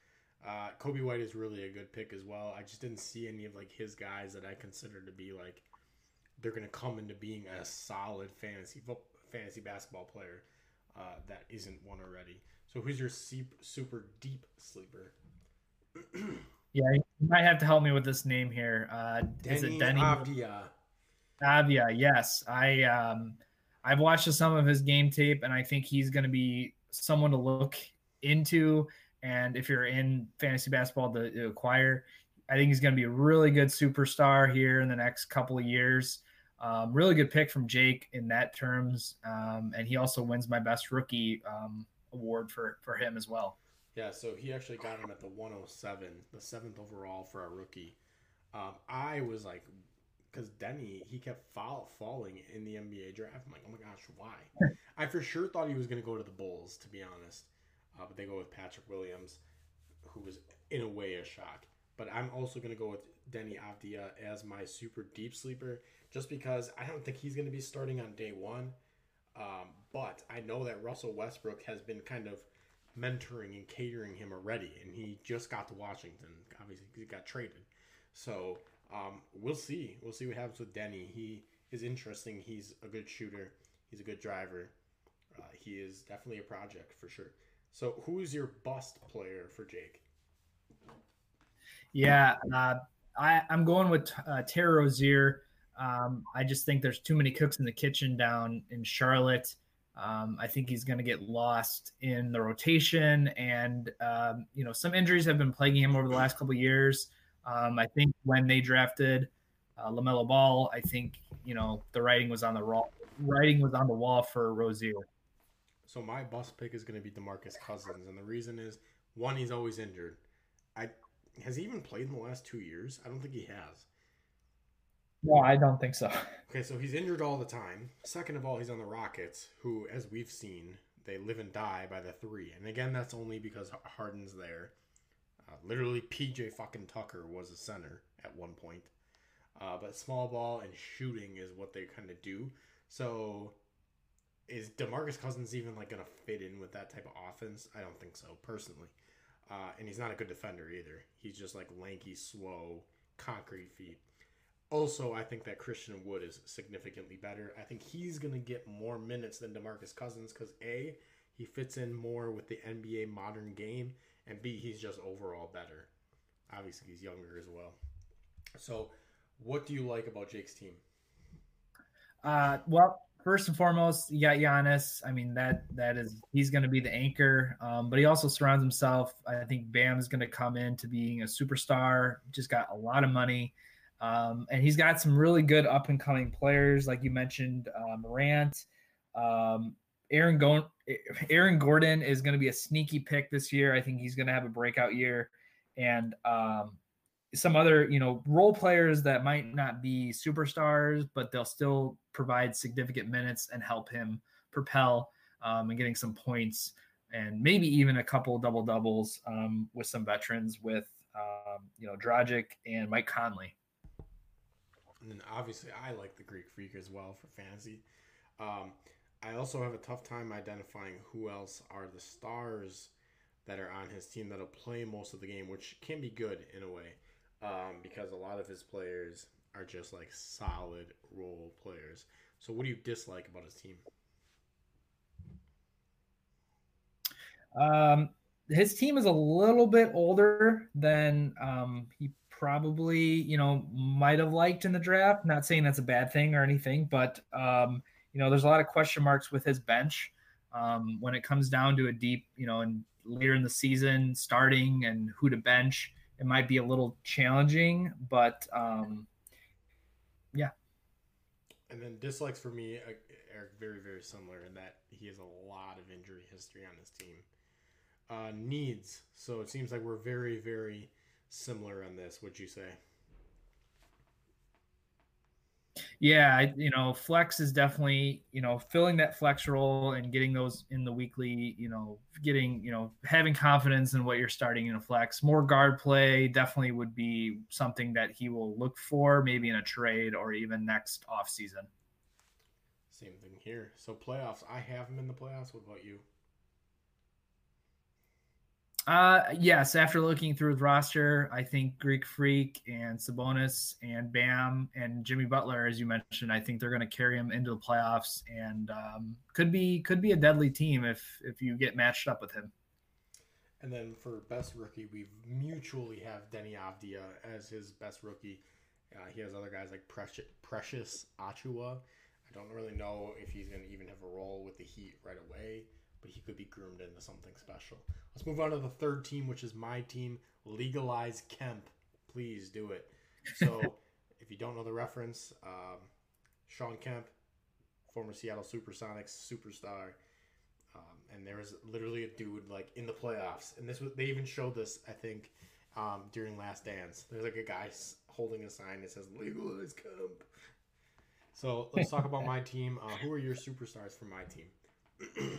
Uh, Kobe White is really a good pick as well. I just didn't see any of like his guys that I consider to be like they're going to come into being a solid fantasy fantasy basketball player uh, that isn't one already. So who's your super deep sleeper? Yeah, you might have to help me with this name here. Uh, is it Denny Avdija? Avdija, yes. I. Um, I've watched some of his game tape, and I think he's going to be someone to look into. And if you're in fantasy basketball to, to acquire, I think he's going to be a really good superstar here in the next couple of years. Um, really good pick from Jake in that terms. Um, and he also wins my best rookie um, award for, for him as well. Yeah, so he actually got him at the one oh seven, the seventh overall for a rookie. Um, I was like... Because Denny, he kept fall, falling in the N B A draft. I'm like, oh my gosh, why? I for sure thought he was going to go to the Bulls, to be honest. Uh, but they go with Patrick Williams, who was in a way a shock. But I'm also going to go with Denny Avdija as my super deep sleeper, just because I don't think he's going to be starting on day one. Um, but I know that Russell Westbrook has been kind of mentoring and catering him already. And he just got to Washington. Obviously, he got traded. So... Um, we'll see. We'll see what happens with Denny. He is interesting. He's a good shooter. He's a good driver. Uh, he is definitely a project for sure. So who is your bust player for Jake? Yeah, uh, I, I'm going with uh, Terry Rozier. Um, I just think there's too many cooks in the kitchen down in Charlotte. Um, I think he's going to get lost in the rotation. And, um, you know, some injuries have been plaguing him over the last couple of years. Um, I think when they drafted uh, LaMelo Ball, I think you know the writing was on the wall. Writing was on the wall for Rozier. So my bust pick is going to be DeMarcus Cousins, and the reason is one, he's always injured. I has he even played in the last two years? I don't think he has. No, I don't think so. Okay, so he's injured all the time. Second of all, he's on the Rockets, who, as we've seen, they live and die by the three, and again, that's only because Harden's there. Uh, literally, P J fucking Tucker was a center at one point. Uh, but small ball and shooting is what they kind of do. So is DeMarcus Cousins even like going to fit in with that type of offense? I don't think so, personally. Uh, and he's not a good defender either. He's just like lanky, slow, concrete feet. Also, I think that Christian Wood is significantly better. I think he's going to get more minutes than DeMarcus Cousins because A, he fits in more with the N B A modern game, and B, he's just overall better. Obviously, he's younger as well. So, what do you like about Jake's team? Uh, well, first and foremost, you got Giannis. I mean, that that is he's going to be the anchor, um, but he also surrounds himself. I think Bam is going to come into being a superstar. Just got a lot of money. Um, and he's got some really good up-and-coming players, like you mentioned, uh, Morant. Um, Aaron, Go- Aaron Gordon is going to be a sneaky pick this year. I think he's going to have a breakout year. And um, some other, you know, role players that might not be superstars, but they'll still provide significant minutes and help him propel um, and getting some points and maybe even a couple double-doubles um, with some veterans with, um, you know, Dragic and Mike Conley. And then obviously I like the Greek Freak as well for fantasy. Um, I also have a tough time identifying who else are the stars that are on his team that'll play most of the game, which can be good in a way um, because a lot of his players are just like solid role players. So what do you dislike about his team? Um, his team is a little bit older than um, he probably, you know, might have liked in the draft. Not saying that's a bad thing or anything, but, um, you know, there's a lot of question marks with his bench um, when it comes down to a deep, you know, and later in the season starting and who to bench. It might be a little challenging, but um, yeah. And then dislikes for me are very, very similar in that he has a lot of injury history on his team. Uh, needs. So it seems like we're very, very similar on this, would you say? Yeah, you know, flex is definitely, you know, filling that flex role and getting those in the weekly, you know, getting, you know, having confidence in what you're starting in a flex. More guard play definitely would be something that he will look for, maybe in a trade or even next offseason. Same thing here. So playoffs, I have him in the playoffs. What about you? Uh, yes, after looking through the roster, I think Greek Freak and Sabonis and Bam and Jimmy Butler, as you mentioned, I think they're going to carry him into the playoffs and um, could be could be a deadly team if if you get matched up with him. And then for best rookie, we mutually have Denny Avdija as his best rookie. Uh, he has other guys like Precious, Precious Achiuwa. I don't really know if he's going to even have a role with the Heat right away, but he could be groomed into something special. Let's move on to the third team, which is my team. Legalize Kemp. Please do it. So if you don't know the reference, um, Sean Kemp, former Seattle Supersonics superstar, um, and there was literally a dude like in the playoffs. And this was, they even showed this, I think, um, during Last Dance. There's like a guy holding a sign that says, Legalize Kemp. So let's talk about my team. Uh, who are your superstars for my team?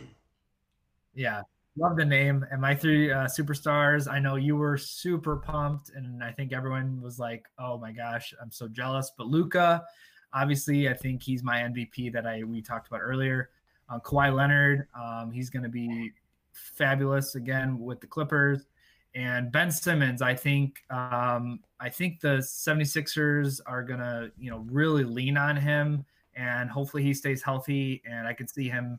Yeah, love the name. And my three uh, superstars, I know you were super pumped, and I think everyone was like, oh my gosh, I'm so jealous. But Luka, obviously, I think he's my M V P that I we talked about earlier. Uh, Kawhi Leonard, um, he's going to be fabulous again with the Clippers. And Ben Simmons, I think um, I think the 76ers are going to you know really lean on him, and hopefully he stays healthy, and I could see him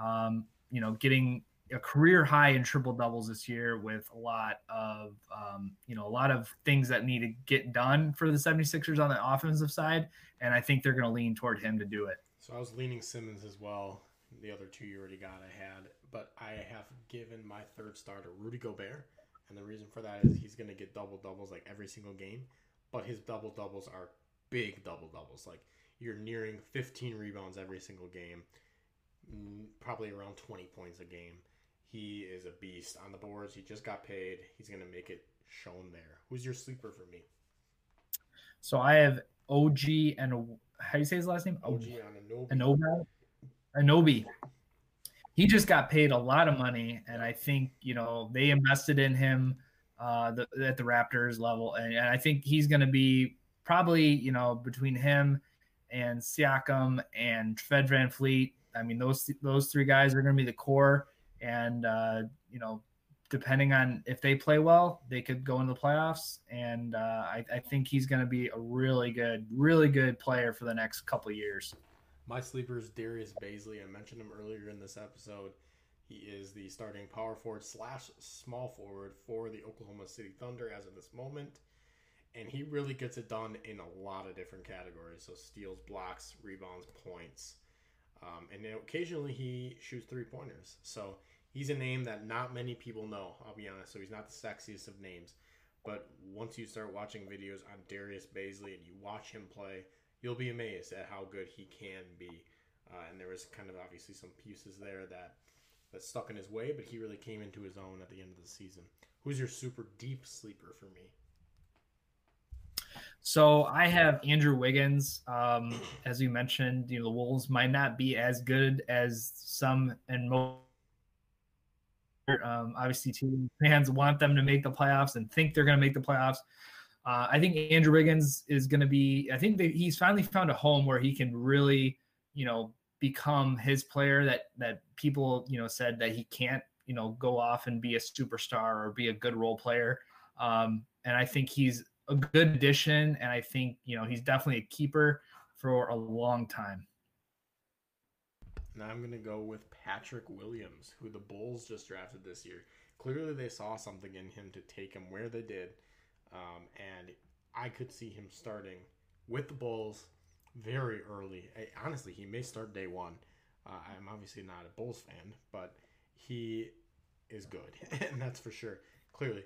um, you know getting – a career high in triple doubles this year with a lot of, um, you know, a lot of things that need to get done for the 76ers on the offensive side. And I think they're going to lean toward him to do it. So I was leaning Simmons as well. The other two you already got, I had, but I have given my third star to Rudy Gobert. And the reason for that is he's going to get double doubles like every single game, but his double doubles are big double doubles. Like you're nearing fifteen rebounds every single game, probably around twenty points a game. He is a beast on the boards. He just got paid. He's going to make it shown there. Who's your sleeper for me? So I have O G and how do you say his last name? O G Anunoby. Anunoby. Anunoby. He just got paid a lot of money, and I think you know they invested in him uh, the, at the Raptors level, and, and I think he's going to be probably you know between him and Siakam and Fred VanVleet. I mean those those three guys are going to be the core. And, uh, you know, depending on if they play well, they could go into the playoffs. And uh, I, I think he's going to be a really good, really good player for the next couple of years. My sleeper is Darius Bazley. I mentioned him earlier in this episode. He is the starting power forward slash small forward for the Oklahoma City Thunder as of this moment. And he really gets it done in a lot of different categories. So steals, blocks, rebounds, points. Um, and then occasionally he shoots three-pointers. So he's a name that not many people know, I'll be honest. So he's not the sexiest of names. But once you start watching videos on Darius Bazley and you watch him play, you'll be amazed at how good he can be. Uh, and there was kind of obviously some pieces there that, that stuck in his way, but he really came into his own at the end of the season. Who's your super deep sleeper for me? So I have Andrew Wiggins. Um, as you mentioned, you know, the Wolves might not be as good as some and most. Um, obviously, team fans want them to make the playoffs and think they're going to make the playoffs. Uh, I think Andrew Wiggins is going to be – I think that he's finally found a home where he can really, you know, become his player that that people, you know, said that he can't, you know, go off and be a superstar or be a good role player. Um, and I think he's – a good addition, and I think, you know, he's definitely a keeper for a long time. Now I'm going to go with Patrick Williams, who the Bulls just drafted this year. Clearly they saw something in him to take him where they did, um, and I could see him starting with the Bulls very early. I, honestly, he may start day one. Uh, I'm obviously not a Bulls fan, but he is good, and that's for sure, clearly.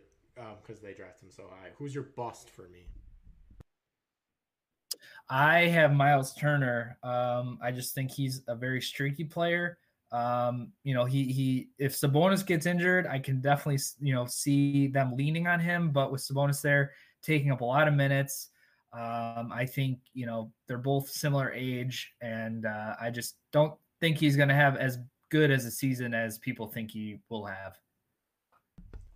Because um, they draft him so high. Who's your bust for me? I have Miles Turner. Um, I just think he's a very streaky player. Um, you know, he he. If Sabonis gets injured, I can definitely, you know, see them leaning on him. But with Sabonis there, taking up a lot of minutes, um, I think, you know, they're both similar age, and uh, I just don't think he's going to have as good as a season as people think he will have.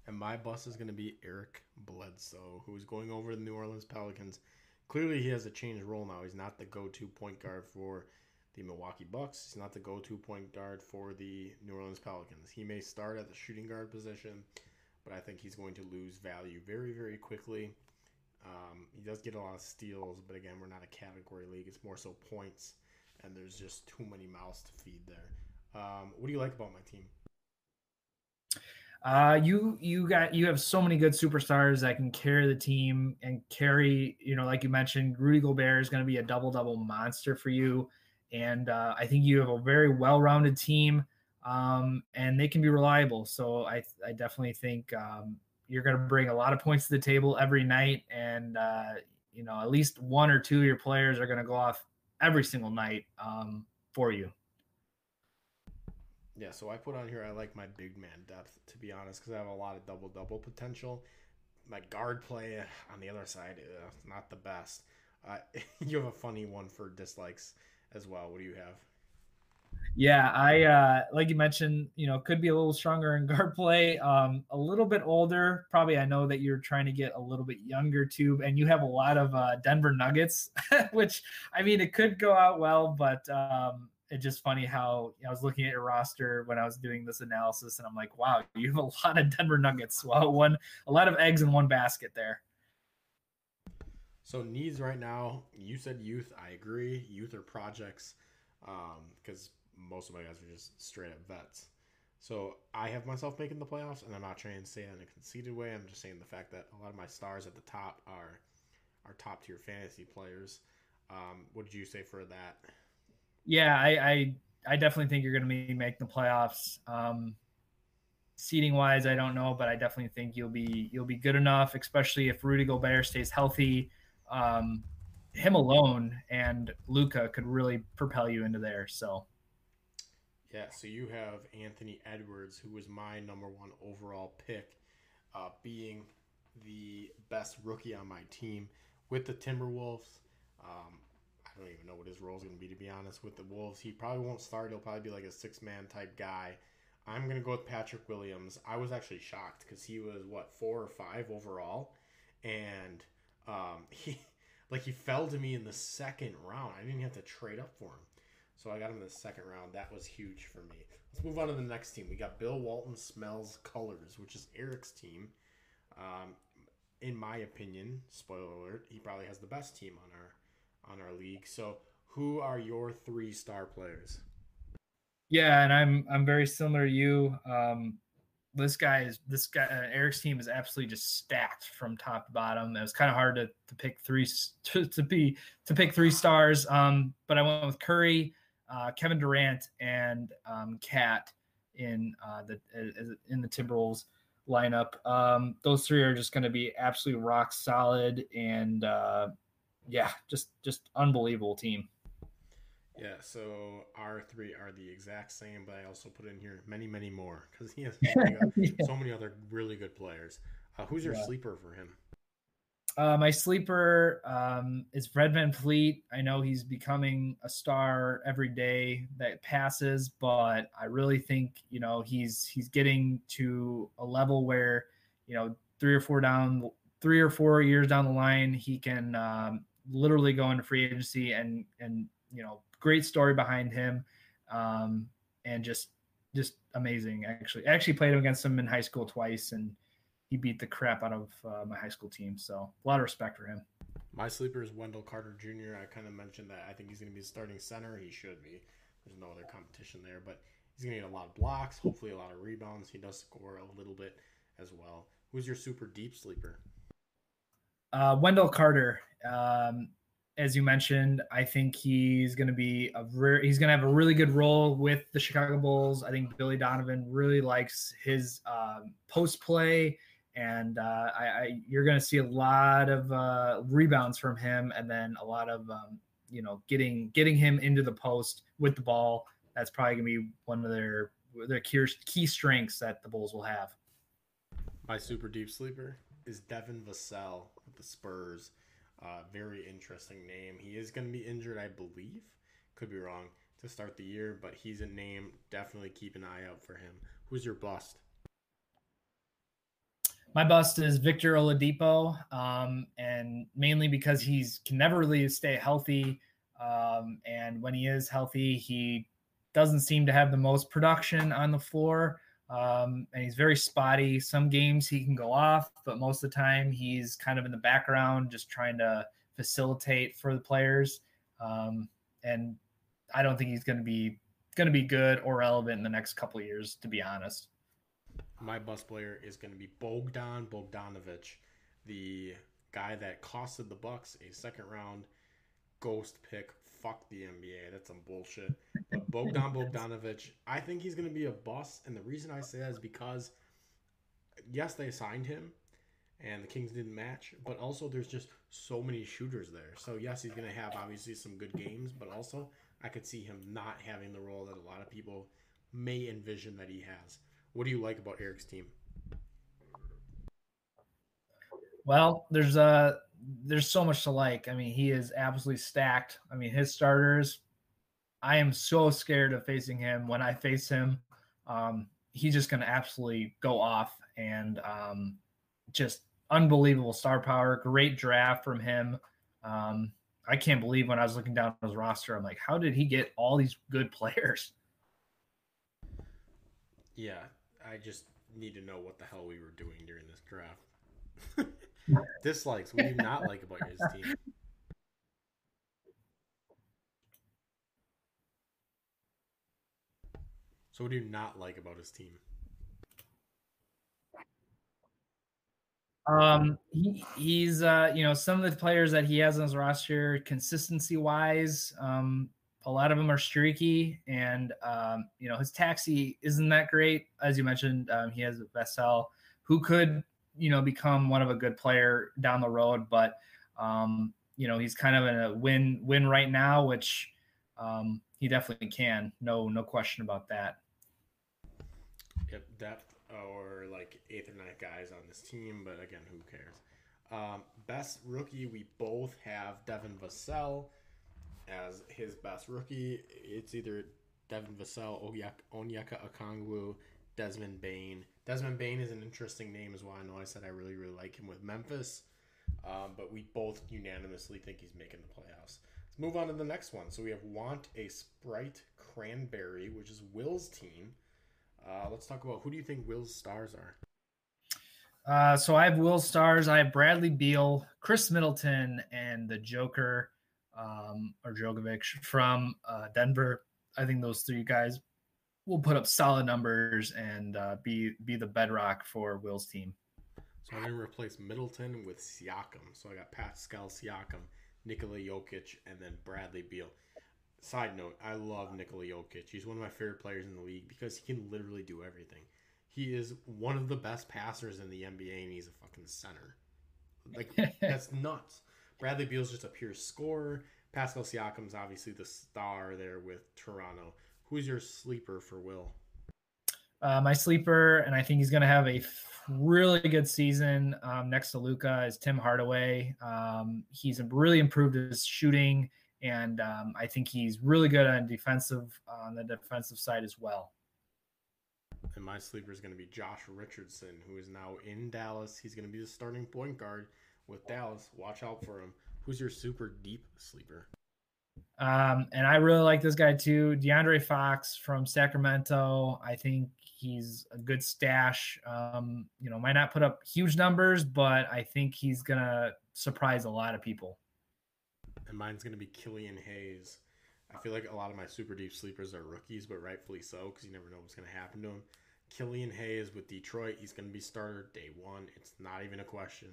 And my bust is going to be Eric Bledsoe, who is going over to the New Orleans Pelicans. Clearly, he has a changed role now. He's not the go-to point guard for the Milwaukee Bucks. He's not the go-to point guard for the New Orleans Pelicans. He may start at the shooting guard position, but I think he's going to lose value very, very quickly. Um, he does get a lot of steals, but again, we're not a category league. It's more so points, and there's just too many mouths to feed there. Um, what do you like about my team? Uh, you, you got, you have so many good superstars that can carry the team and carry, you know, like you mentioned, Rudy Gobert is going to be a double, double monster for you. And, uh, I think you have a very well-rounded team, um, and they can be reliable. So I, I definitely think, um, you're going to bring a lot of points to the table every night. And, uh, you know, at least one or two of your players are going to go off every single night, um, for you. Yeah, so I put on here, I like my big man depth, to be honest, because I have a lot of double-double potential. My guard play on the other side, uh, not the best. Uh, you have a funny one for dislikes as well. What do you have? Yeah, I uh, like you mentioned, you know, could be a little stronger in guard play, um, a little bit older. Probably I know that you're trying to get a little bit younger too, and you have a lot of uh, Denver Nuggets, which, I mean, it could go out well, but um, – it's just funny how, you know, I was looking at your roster when I was doing this analysis, and I'm like, wow, you have a lot of Denver Nuggets. Wow, one, a lot of eggs in one basket there. So needs right now, you said youth. I agree. Youth or projects, because um, most of my guys are just straight up vets. So I have myself making the playoffs, and I'm not trying to say it in a conceited way. I'm just saying the fact that a lot of my stars at the top are, are top-tier fantasy players. Um, what did you say for that? Yeah, I, I I definitely think you're going to be making the playoffs. Um, seeding wise, I don't know, but I definitely think you'll be you'll be good enough, especially if Rudy Gobert stays healthy. Um, him alone and Luka could really propel you into there. So, yeah. So you have Anthony Edwards, who was my number one overall pick, uh, being the best rookie on my team with the Timberwolves. Um, I don't even know what his role is going to be, to be honest, with the Wolves. He probably won't start. He'll probably be like a six-man type guy. I'm going to go with Patrick Williams. I was actually shocked because he was, what, four or five overall? And um, he like he fell to me in the second round. I didn't have to trade up for him. So I got him in the second round. That was huge for me. Let's move on to the next team. We got Bill Walton Smells Colors, which is Eric's team. Um, in my opinion, spoiler alert, he probably has the best team on our on our league. So who are your three star players? Yeah, and I'm I'm very similar to you. Um, this guy is this guy uh, Eric's team is absolutely just stacked from top to bottom. It was kind of hard to to pick three to, to be to pick three stars. Um, but I went with Curry, Uh, Kevin Durant, and um, Cat in uh, the uh, in the Timberwolves lineup. Um, those three are just going to be absolutely rock solid, and uh, yeah, just just unbelievable team. Yeah, so our three are the exact same, but I also put in here many, many more because he has yeah. so many other really good players. Uh, who's your yeah. sleeper for him? Uh, my sleeper um, is Fred VanVleet. I know he's becoming a star every day that passes, but I really think, you know, he's he's getting to a level where, you know, three or four down, three or four years down the line, he can um, literally go into free agency and and you know, great story behind him, um, and just just amazing. Actually, I actually played him against him in high school twice, and he beat the crap out of uh, my high school team. So a lot of respect for him. My sleeper is Wendell Carter Junior I kind of mentioned that I think he's going to be starting center. He should be. There's no other competition there, but he's going to get a lot of blocks, hopefully a lot of rebounds. He does score a little bit as well. Who's your super deep sleeper? Uh, Wendell Carter. Um, as you mentioned, I think he's going to be a re- he's going to have a really good role with the Chicago Bulls. I think Billy Donovan really likes his um, post play. And uh, I, I, you're going to see a lot of uh, rebounds from him, and then a lot of, um, you know, getting getting him into the post with the ball. That's probably going to be one of their their key strengths that the Bulls will have. My super deep sleeper is Devin Vassell with the Spurs. Uh, very interesting name. He is going to be injured, I believe. Could be wrong to start the year, but he's a name. Definitely keep an eye out for him. Who's your bust? My bust is Victor Oladipo, um, and mainly because he's can never really stay healthy. Um, and when he is healthy, he doesn't seem to have the most production on the floor. Um, and he's very spotty. Some games he can go off, but most of the time he's kind of in the background, just trying to facilitate for the players. Um, and I don't think he's going to be going to be good or relevant in the next couple of years, to be honest. My bus player is going to be Bogdan Bogdanović, the guy that costed the Bucks a second-round ghost pick. Fuck the N B A. That's some bullshit. But Bogdan Bogdanović, I think he's going to be a bust, and the reason I say that is because, yes, they signed him, and the Kings didn't match, but also there's just so many shooters there. So, yes, he's going to have, obviously, some good games, but also I could see him not having the role that a lot of people may envision that he has. What do you like about Eric's team? Well, there's uh, there's so much to like. I mean, he is absolutely stacked. I mean, his starters, I am so scared of facing him. When I face him, um, he's just going to absolutely go off, and um, just unbelievable star power. Great draft from him. Um, I can't believe when I was looking down his roster, I'm like, how did he get all these good players? Yeah. I just need to know what the hell we were doing during this draft. Dislikes. What do you not like about his team? So what do you not like about his team? Um, he, he's, uh, you know, some of the players that he has on his roster, consistency-wise, um, a lot of them are streaky, and, um, you know, his taxi isn't that great. As you mentioned, um, he has Vassell, who could, you know, become one of a good player down the road. But, um, you know, he's kind of in a win win right now, which um, he definitely can. No, no question about that. Yep, depth or like eighth or ninth guys on this team. But, again, who cares? Um, best rookie, we both have Devin Vassell as his best rookie. It's either Devin Vassell, Onyeka Okongwu, Desmond Bane. Desmond Bane is an interesting name as well. I know I said I really, really like him with Memphis, um, but we both unanimously think he's making the playoffs. Let's move on to the next one. So we have Want a Sprite Cranberry, which is Will's team. Uh, let's talk about who do you think Will's stars are? Uh, so I have Will's stars. I have Bradley Beal, Chris Middleton, and the Joker, um, or Djokovic from uh, Denver. I think those three guys will put up solid numbers and uh, be be the bedrock for Will's team. So I'm going to replace Middleton with Siakam. So I got Pascal Siakam, Nikola Jokic, and then Bradley Beal. Side note, I love Nikola Jokic. He's one of my favorite players in the league because he can literally do everything. He is one of the best passers in the N B A, and he's a fucking center. Like, that's nuts. Bradley Beal's just a pure scorer. Pascal Siakam's obviously the star there with Toronto. Who's your sleeper for Will? Uh, my sleeper, and I think he's going to have a really good season um, next to Luka, is Tim Hardaway. Um, he's really improved his shooting, and um, I think he's really good on defensive on the defensive side as well. And my sleeper is going to be Josh Richardson, who is now in Dallas. He's going to be the starting point guard with Dallas. Watch out for him. Who's your super deep sleeper? Um, and I really like this guy too, DeAndre Fox from Sacramento. I think he's a good stash. Um, you know, might not put up huge numbers, but I think he's going to surprise a lot of people. And mine's going to be Killian Hayes. I feel like a lot of my super deep sleepers are rookies, but rightfully so, because you never know what's going to happen to him. Killian Hayes with Detroit. He's going to be starter day one. It's not even a question.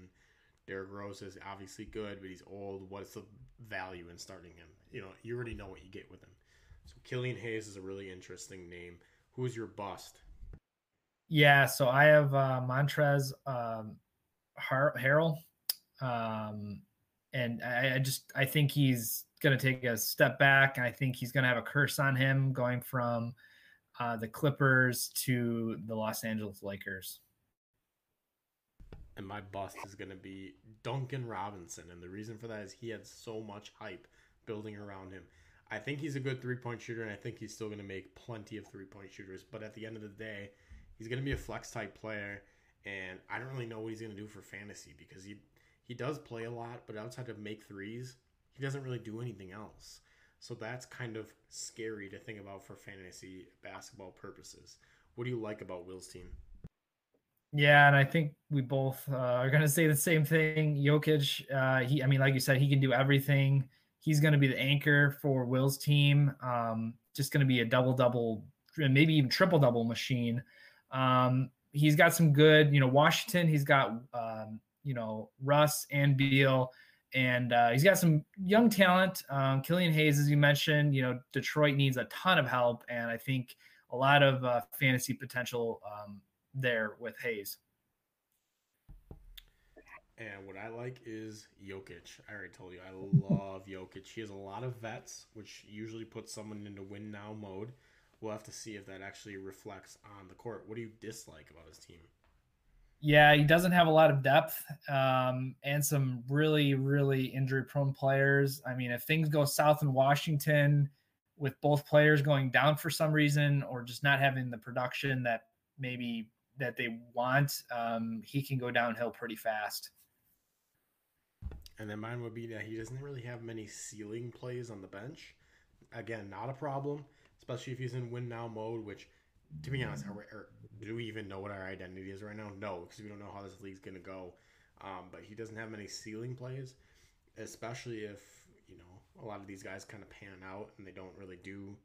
Derrick Rose is obviously good, but he's old. What's the value in starting him? You know, you already know what you get with him. So Killian Hayes is a really interesting name. Who's your bust? Yeah, so I have uh, Montrezl um, Har- Harrell. Um, and I, I just I think he's going to take a step back. I think he's going to have a curse on him going from uh, the Clippers to the Los Angeles Lakers. And my bust is going to be Duncan Robinson. And the reason for that is he had so much hype building around him. I think he's a good three-point shooter, and I think he's still going to make plenty of three-point shooters. But at the end of the day, he's going to be a flex-type player, and I don't really know what he's going to do for fantasy because he, he does play a lot, but outside of make threes, he doesn't really do anything else. So that's kind of scary to think about for fantasy basketball purposes. What do you like about Will's team? Yeah, and I think we both uh, are going to say the same thing. Jokic, uh, he, I mean, like you said, he can do everything. He's going to be the anchor for Will's team. Um, just going to be a double-double, maybe even triple-double machine. Um, he's got some good, you know, Washington. He's got, um, you know, Russ and Beal. And uh, he's got some young talent. Um, Killian Hayes, as you mentioned, you know, Detroit needs a ton of help. And I think a lot of uh, fantasy potential um there with Hayes. And what I like is Jokic. I already told you I love Jokic. He has a lot of vets, which usually puts someone into win now mode. We'll have to see if that actually reflects on the court. What do you dislike about his team? Yeah, he doesn't have a lot of depth um, and some really, really injury-prone players. I mean, if things go south in Washington with both players going down for some reason or just not having the production that maybe that they want, um, he can go downhill pretty fast. And then mine would be that he doesn't really have many ceiling plays on the bench. Again, not a problem, especially if he's in win now mode, which, to be honest, are we, are, do we even know what our identity is right now? No, because we don't know how this league's going to go. Um, but he doesn't have many ceiling plays, especially if, you know, a lot of these guys kind of pan out and they don't really do,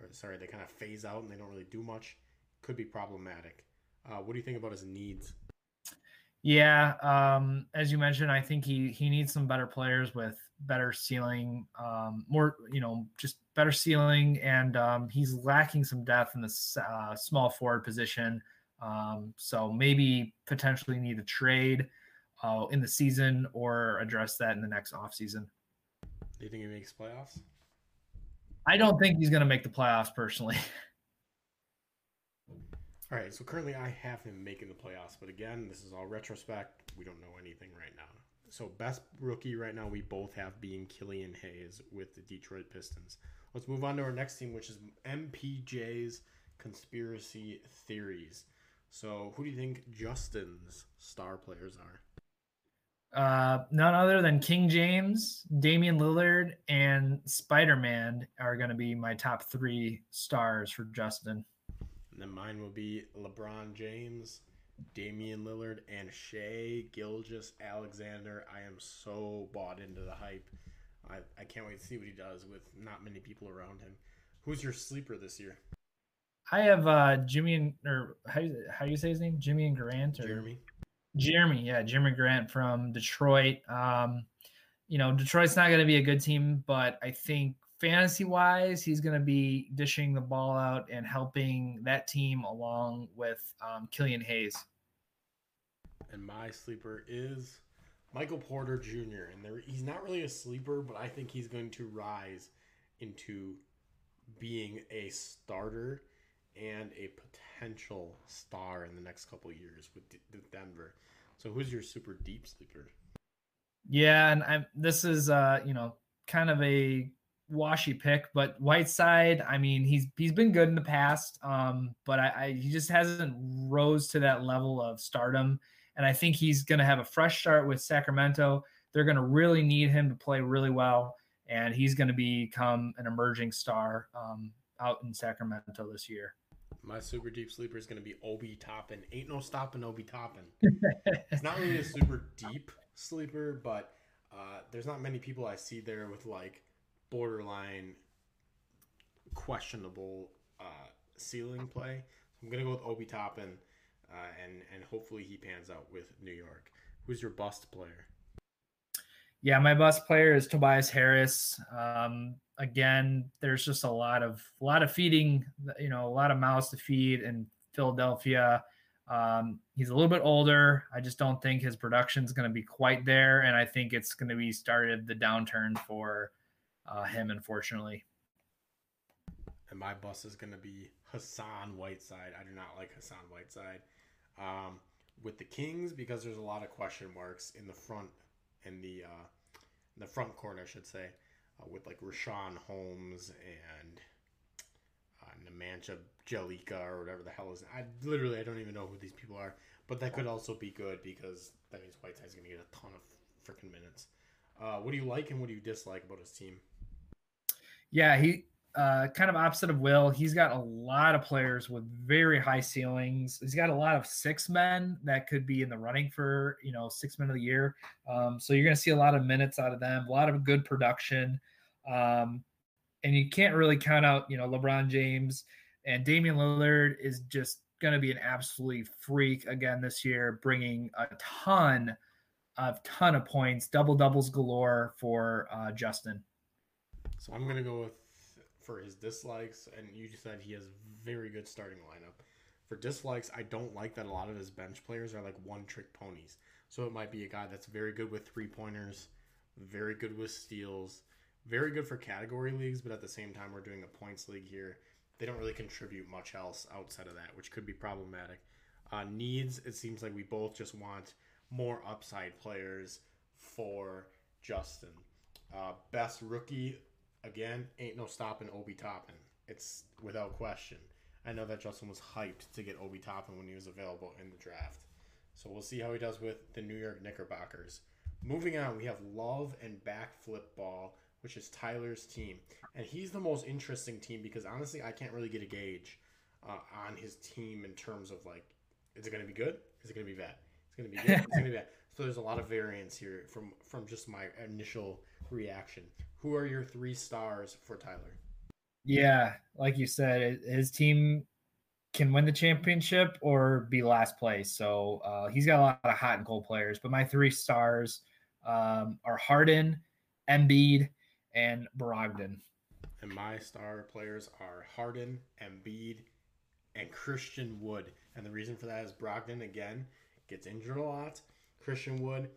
or sorry, they kind of phase out and they don't really do much. Could be problematic. Uh, what do you think about his needs? Yeah, um, as you mentioned, I think he he needs some better players with better ceiling, um, more, you know, just better ceiling, and um, he's lacking some depth in the uh, small forward position. Um, so maybe potentially need a trade uh, in the season or address that in the next offseason. Do you think he makes playoffs? I don't think he's going to make the playoffs personally. All right, so currently I have him making the playoffs, but again, this is all retrospect. We don't know anything right now. So best rookie right now we both have being Killian Hayes with the Detroit Pistons. Let's move on to our next team, which is M P J's Conspiracy Theories. So who do you think Justin's star players are? Uh, none other than King James, Damian Lillard, and Spider-Man are going to be my top three stars for Justin. And then mine will be LeBron James, Damian Lillard, and Shai Gilgeous-Alexander. I am so bought into the hype. I, I can't wait to see what he does with not many people around him. Who's your sleeper this year? I have uh, Jimmy and or how how do you say his name? Jimmy and Grant or Jeremy. Jeremy, yeah, Jeremy Grant from Detroit. Um, you know, Detroit's not going to be a good team, but I think fantasy-wise, he's going to be dishing the ball out and helping that team along with um, Killian Hayes. And my sleeper is Michael Porter Junior And there, he's not really a sleeper, but I think he's going to rise into being a starter and a potential star in the next couple of years with, D- with Denver. So who's your super deep sleeper? Yeah, and I'm, this is, uh, you know, kind of a washy pick, but Whiteside, I mean, he's he's been good in the past, um, but I, I he just hasn't rose to that level of stardom. And I think he's going to have a fresh start with Sacramento. They're going to really need him to play really well, and he's going to become an emerging star um, out in Sacramento this year. My super deep sleeper is going to be Obi Toppin. Ain't no stopping Obi Toppin. It's not really a super deep sleeper, but uh, there's not many people I see there with like borderline questionable uh, ceiling play. So I'm going to go with Obi Toppin. Uh, and and hopefully he pans out with New York. Who's your bust player? Yeah, my bust player is Tobias Harris. Um, again, there's just a lot of a lot of feeding, you know, a lot of mouths to feed in Philadelphia. Um, he's a little bit older. I just don't think his production's going to be quite there, and I think it's going to be started the downturn for uh, him, unfortunately. And my bust is going to be Hassan Whiteside. I do not like Hassan Whiteside. Um, with the Kings, because there's a lot of question marks in the front, in the uh, in the front court, I should say, uh, with like Richaun Holmes and uh, Nemanja Bjelica or whatever the hell is. I literally I don't even know who these people are, but that could also be good because that means Whiteside's going to get a ton of freaking minutes. Uh, what do you like and what do you dislike about his team? Yeah, he. Uh, kind of opposite of Will, he's got a lot of players with very high ceilings. He's got a lot of six men that could be in the running for, you know, six men of the year. Um, so you're going to see a lot of minutes out of them, a lot of good production. Um, and you can't really count out, you know, LeBron James. And Damian Lillard is just going to be an absolutely freak again this year, bringing a ton of ton of points, double doubles galore for uh, Justin. So I'm going to go with, for his dislikes, and you just said he has very good starting lineup. For dislikes, I don't like that a lot of his bench players are like one-trick ponies. So it might be a guy that's very good with three-pointers, very good with steals, very good for category leagues, but at the same time we're doing a points league here. They don't really contribute much else outside of that, which could be problematic. Uh, needs, it seems like we both just want more upside players for Justin. Uh, best rookie, again, ain't no stopping Obi Toppin. It's without question. I know that Justin was hyped to get Obi Toppin when he was available in the draft. So we'll see how he does with the New York Knickerbockers. Moving on, we have Love and Backflip Ball, which is Tyler's team. And he's the most interesting team because, honestly, I can't really get a gauge uh, on his team in terms of, like, is it going to be good? Is it going to be bad? It's going to be good. It's going to be bad. So there's a lot of variance here from, from just my initial reaction. Who are your three stars for Tyler? Yeah, like you said, his team can win the championship or be last place. So uh, he's got a lot of hot and cold players. But my three stars um, are Harden, Embiid, and Brogdon. And my star players are Harden, Embiid, and Christian Wood. And the reason for that is Brogdon, again, gets injured a lot. Christian Wood,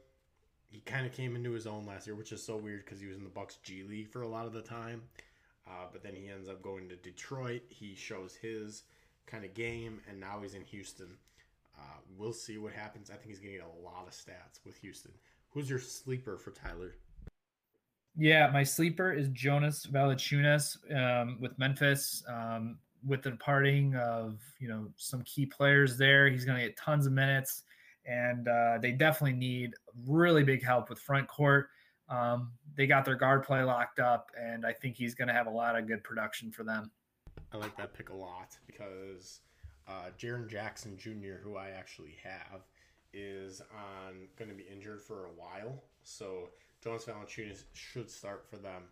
he kind of came into his own last year, which is so weird because he was in the Bucks G League for a lot of the time. Uh, but then he ends up going to Detroit. He shows his kind of game, and now he's in Houston. Uh, we'll see what happens. I think he's going to get a lot of stats with Houston. Who's your sleeper for Tyler? Yeah, my sleeper is Jonas Valanciunas um, with Memphis. Um, with the departing of, you know, some key players there, he's going to get tons of minutes. and uh, they definitely need really big help with front court. Um, they got their guard play locked up, and I think he's going to have a lot of good production for them. I like that pick a lot because uh, Jaren Jackson Junior, who I actually have, is on going to be injured for a while. So Jonas Valanciunas should start for them.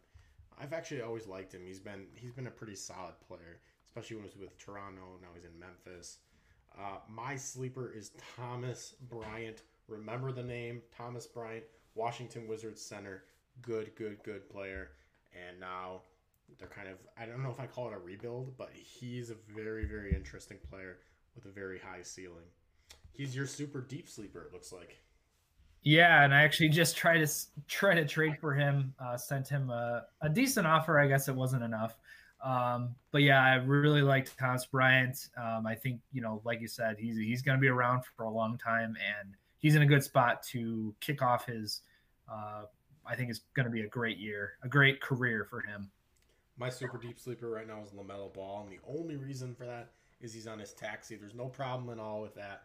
I've actually always liked him. He's been he's been a pretty solid player, especially when he was with Toronto. Now he's in Memphis. Uh, my sleeper is Thomas Bryant. Remember the name, Thomas Bryant, Washington Wizards center. Good, good, good player. And now they're kind of, I don't know if I call it a rebuild, but he's a very, very interesting player with a very high ceiling. He's your super deep sleeper, it looks like. Yeah, and I actually just tried to try to trade for him, uh, sent him a, a decent offer. I guess it wasn't enough. Um, but, yeah, I really liked Thomas Bryant. Um, I think, you know, like you said, he's he's going to be around for a long time, and he's in a good spot to kick off his uh, – I think it's going to be a great year, a great career for him. My super deep sleeper right now is LaMelo Ball, and the only reason for that is he's on his taxi. There's no problem at all with that.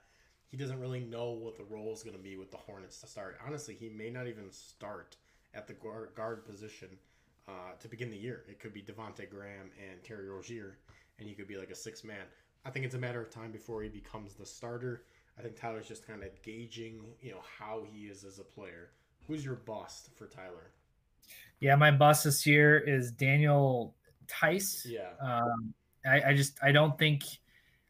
He doesn't really know what the role is going to be with the Hornets to start. Honestly, he may not even start at the guard, guard position uh, to begin the year. It could be Devonte Graham and Terry Rozier, and he could be like a sixth man. I think it's a matter of time before he becomes the starter. I think Tyler's just kind of gauging, you know, how he is as a player. Who's your bust for Tyler? Yeah, my bust this year is Daniel Tice. Yeah, um, I, I just I don't think.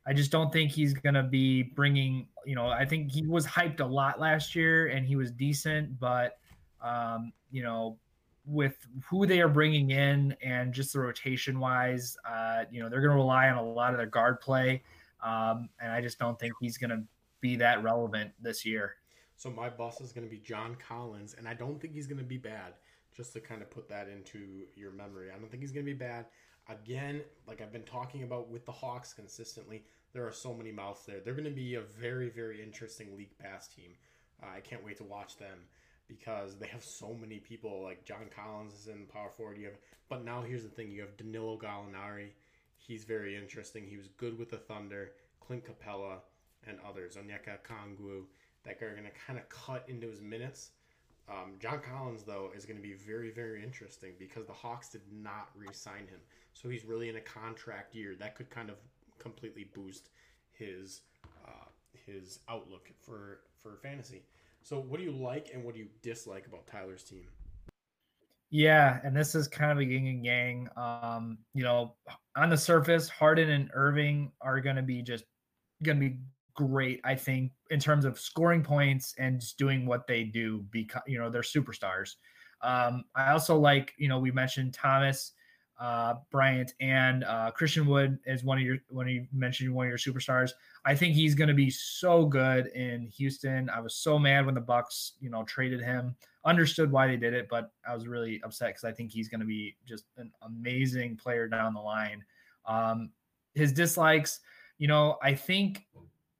I just don't think he's going to be bringing, you know, I think he was hyped a lot last year and he was decent, but, um, you know, with who they are bringing in and just the rotation wise, uh, you know, they're going to rely on a lot of their guard play. Um, and I just don't think he's going to be that relevant this year. So my boss is going to be John Collins, and I don't think he's going to be bad, just to kind of put that into your memory. I don't think he's going to be bad. Again, like I've been talking about with the Hawks consistently, there are so many mouths there. They're going to be a very, very interesting league pass team. Uh, I can't wait to watch them because they have so many people. Like John Collins is in power forward. You have, but now here's the thing. You have Danilo Gallinari. He's very interesting. He was good with the Thunder. Clint Capella and others. Onyeka Kongwu. That guy are going to kind of cut into his minutes. Um, John Collins, though, is going to be very, very interesting because the Hawks did not re-sign him. So he's really in a contract year. That could kind of completely boost his uh, his outlook for, for fantasy. So what do you like and what do you dislike about Tyler's team? Yeah, and this is kind of a yin and yang. Um, you know, on the surface, Harden and Irving are going to be just going to be great, I think, in terms of scoring points and just doing what they do because, you know, they're superstars. Um, I also like, you know, we mentioned Thomas uh, Bryant and uh, Christian Wood as one of your, when you mentioned one of your superstars. I think he's going to be so good in Houston. I was so mad when the Bucks, you know, traded him. Understood why they did it, but I was really upset because I think he's going to be just an amazing player down the line. Um, his dislikes, you know, I think –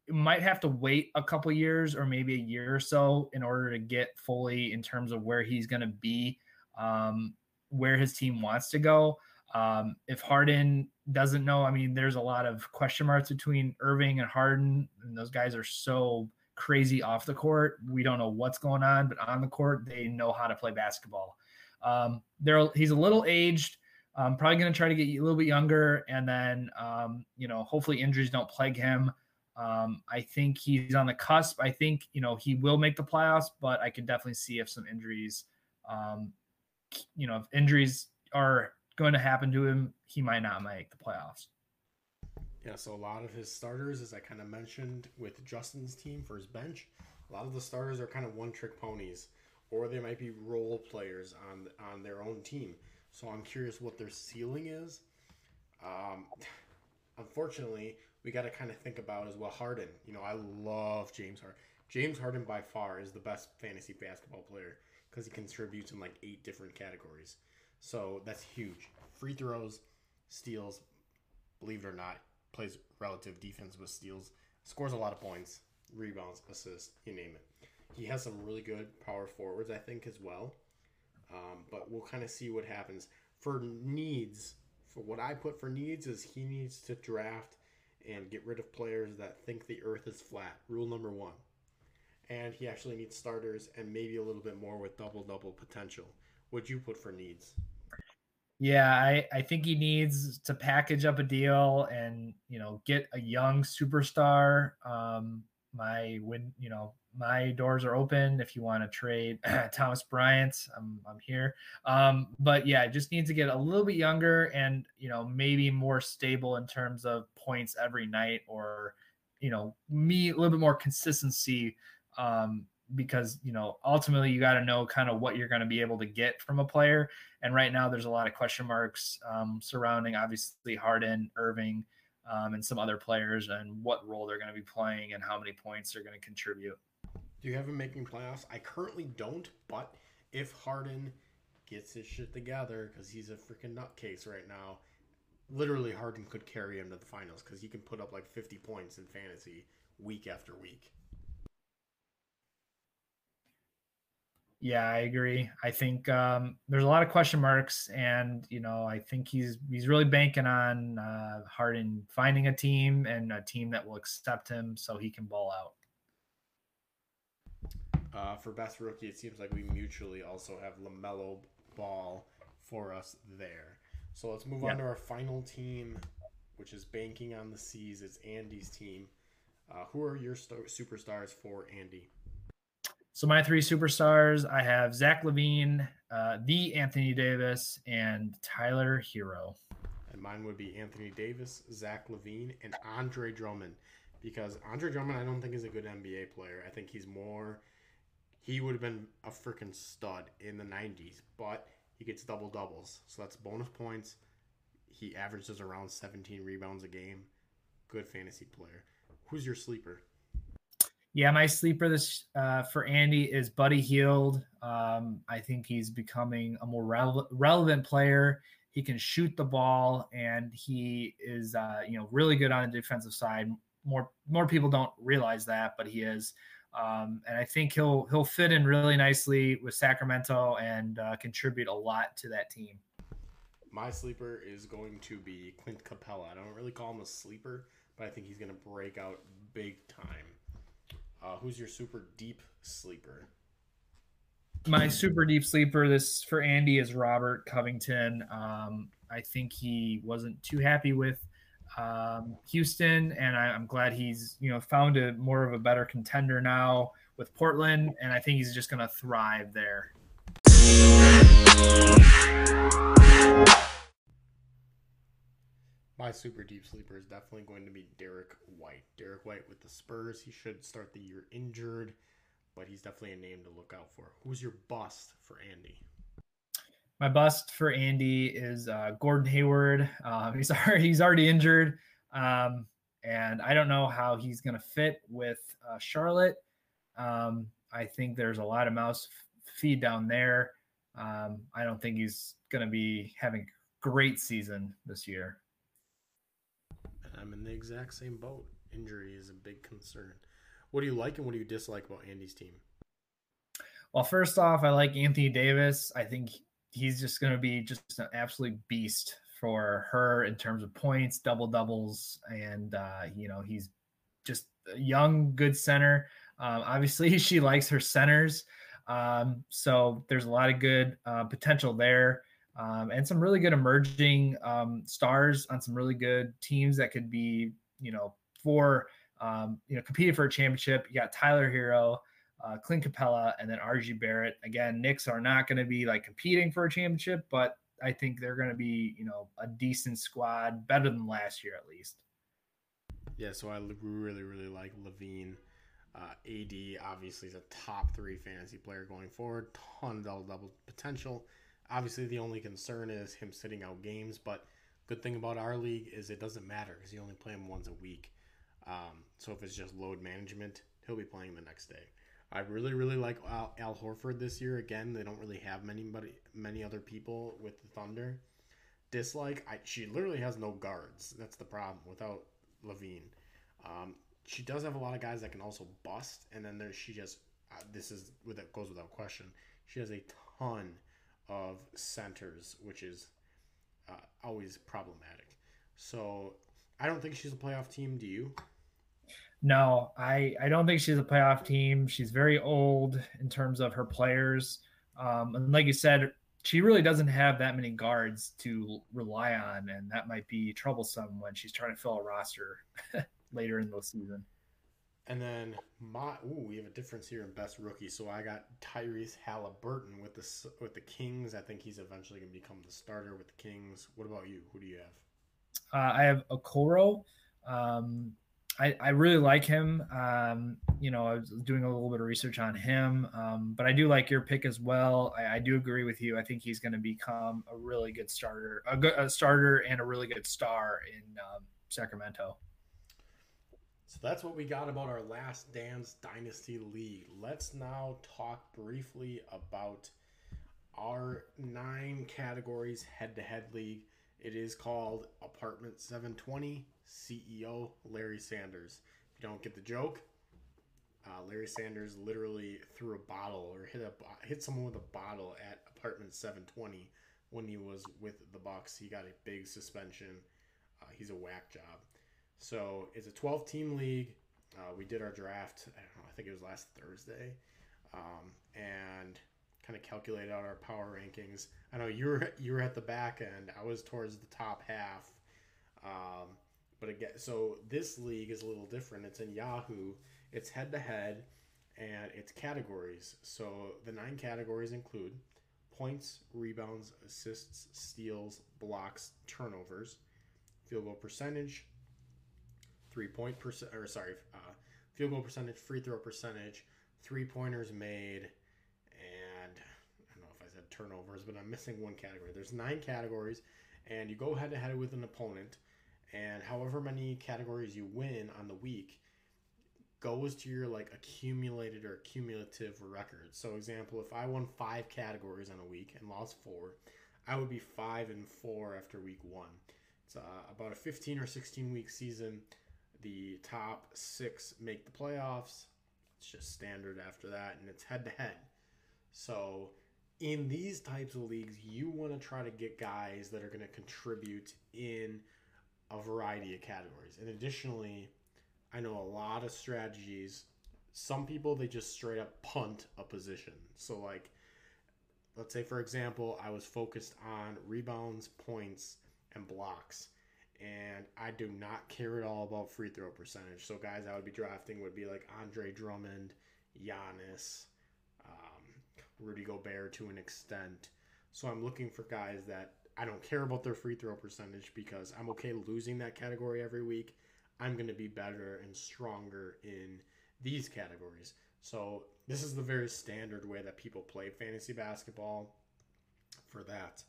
might have to wait a couple years or maybe a year or so in order to get fully in terms of where he's going to be, um, where his team wants to go. Um, if Harden doesn't know, I mean, there's a lot of question marks between Irving and Harden, and those guys are so crazy off the court. We don't know what's going on, but on the court, they know how to play basketball. Um, they're, he's a little aged. I'm probably going to try to get a little bit younger, and then, um, you know, hopefully injuries don't plague him. Um, I think he's on the cusp. I think, you know, he will make the playoffs, but I can definitely see if some injuries, um, you know, if injuries are going to happen to him, he might not make the playoffs. Yeah. So a lot of his starters, as I kind of mentioned with Justin's team for his bench, a lot of the starters are kind of one trick ponies, or they might be role players on, on their own team. So I'm curious what their ceiling is. Um, unfortunately, we got to kind of think about as well Harden. You know, I love James Harden. James Harden by far is the best fantasy basketball player because he contributes in like eight different categories. So that's huge. Free throws, steals, believe it or not, plays relative defense with steals, scores a lot of points, rebounds, assists, you name it. He has some really good power forwards, I think, as well. Um, but we'll kind of see what happens. For needs, for what I put for needs is he needs to draft and get rid of players that think the earth is flat. Rule number one. and he actually needs starters and maybe a little bit more with double-double potential. What'd you put for needs? Yeah, I, I think he needs to package up a deal and, you know, get a young superstar. Um, my win, you know, my doors are open if you want to trade Thomas Bryant. I'm I'm here. Um, but yeah, just needs to get a little bit younger and, you know, maybe more stable in terms of points every night, or, you know, me a little bit more consistency. Um, because, you know, ultimately you got to know kind of what you're going to be able to get from a player. And right now there's a lot of question marks um, surrounding obviously Harden, Irving, um, and some other players, and what role they're going to be playing and how many points they're going to contribute. Do you have him making playoffs? I currently don't, but if Harden gets his shit together, because he's a freaking nutcase right now, literally Harden could carry him to the finals because he can put up like fifty points in fantasy week after week. Yeah, I agree. I think um, there's a lot of question marks, and, you know, I think he's he's really banking on uh, Harden finding a team and a team that will accept him so he can ball out. Uh, for best rookie, it seems like we mutually also have LaMelo Ball for us there. So let's move yeah. on to our final team, which is banking on the C's. It's Andy's team. Uh, who are your st- superstars for Andy? So my three superstars, I have Zach LaVine, uh, the Anthony Davis, and Tyler Hero. And mine would be Anthony Davis, Zach LaVine, and Andre Drummond. Because Andre Drummond, I don't think, is a good N B A player. I think he's more – he would have been a freaking stud in the nineties, but he gets double-doubles. So that's bonus points. He averages around seventeen rebounds a game. Good fantasy player. Who's your sleeper? Yeah, my sleeper this uh, for Andy is Buddy Hield. Um, I think he's becoming a more rele- relevant player. He can shoot the ball, and he is, uh, you know, really good on the defensive side. More more people don't realize that, but he is. Um, and I think he'll he'll fit in really nicely with Sacramento and uh, contribute a lot to that team. My sleeper is going to be Clint Capella. I don't really call him a sleeper, but I think he's going to break out big time. Uh, who's your super deep sleeper? My super deep sleeper this for Andy is Robert Covington. Um, I think he wasn't too happy with um, Houston, and I, I'm glad he's you know found a more of a better contender now with Portland, and I think he's just going to thrive there. My super deep sleeper is definitely going to be Derek White. Derek White with the Spurs. He should start the year injured, but he's definitely a name to look out for. Who's your bust for Andy? My bust for Andy is uh, Gordon Hayward. Um, he's already, he's already injured, um, and I don't know how he's going to fit with uh, Charlotte. Um, I think there's a lot of mouse feed down there. Um, I don't think he's going to be having a great season this year. I'm in the exact same boat. Injury is a big concern. What do you like and what do you dislike about Andy's team? Well, first off, I like Anthony Davis. I think he's just going to be just an absolute beast for her in terms of points, double doubles. And, uh, you know, he's just a young, good center. Um, obviously she likes her centers. Um, so there's a lot of good uh, potential there. Um, and some really good emerging um, stars on some really good teams that could be, you know, for, um, you know, competing for a championship. You got Tyler Hero, uh, Clint Capella, and then R J Barrett. Again, Knicks are not going to be like competing for a championship, but I think they're going to be, you know, a decent squad, better than last year at least. Yeah, so I really, really like LaVine. Uh, A D obviously is a top three fantasy player going forward. Ton of double-double potential. Obviously, the only concern is him sitting out games, but good thing about our league is it doesn't matter because you only play him once a week. Um, so if it's just load management, he'll be playing the next day. I really, really like Al, Al Horford this year. Again, they don't really have many many other people with the Thunder. Dislike, I, she literally has no guards. That's the problem without LaVine. Um, she does have a lot of guys that can also bust, and then there she just, uh, this is that goes without question, she has a ton of centers, which is uh, always problematic. So I don't think she's a playoff team. Do you? No, I, I don't think she's a playoff team. She's very old in terms of her players. Um, and like you said, she really doesn't have that many guards to rely on, and that might be troublesome when she's trying to fill a roster later in the season. And then my ooh, we have a difference here in best rookie. So I got Tyrese Haliburton with the with the Kings. I think he's eventually going to become the starter with the Kings. What about you? Who do you have? Uh, I have Okoro. Um, I, I really like him. Um, you know, I was doing a little bit of research on him, um, but I do like your pick as well. I, I do agree with you. I think he's going to become a really good starter, a, good, a starter and a really good star in um, Sacramento. So that's what we got about our Last Dance Dynasty League. Let's now talk briefly about our nine categories head-to-head league. It is called Apartment seven twenty, C E O Larry Sanders. If you don't get the joke, uh, Larry Sanders literally threw a bottle or hit a hit someone with a bottle at Apartment seven twenty when he was with the Bucks. He got a big suspension. Uh, he's a whack job. So it's a twelve-team league. Uh, we did our draft, I don't know, I think it was last Thursday, um, and kind of calculated out our power rankings. I know you were you were at the back end. I was towards the top half. Um, but again, so this league is a little different. It's in Yahoo. It's head-to-head, and it's categories. So the nine categories include points, rebounds, assists, steals, blocks, turnovers, field goal percentage, three-point percent, or sorry, uh, field goal percentage, free throw percentage, three-pointers made, and I don't know if I said turnovers, but I'm missing one category. There's nine categories, and you go head-to-head with an opponent, and however many categories you win on the week goes to your, like, accumulated or cumulative record. So, example, if I won five categories on a week and lost four, I would be five and four after week one. It's uh, about a fifteen or sixteen-week season. The top six make the playoffs. It's just standard after that, and it's head-to-head. So in these types of leagues, you want to try to get guys that are going to contribute in a variety of categories. And additionally, I know a lot of strategies. Some people, they just straight up punt a position. So like, let's say, for example, I was focused on rebounds, points, and blocks. And I do not care at all about free throw percentage. So guys I would be drafting would be like Andre Drummond, Giannis, um, Rudy Gobert to an extent. So I'm looking for guys that I don't care about their free throw percentage because I'm okay losing that category every week. I'm going to be better and stronger in these categories. So this is the very standard way that people play fantasy basketball for that.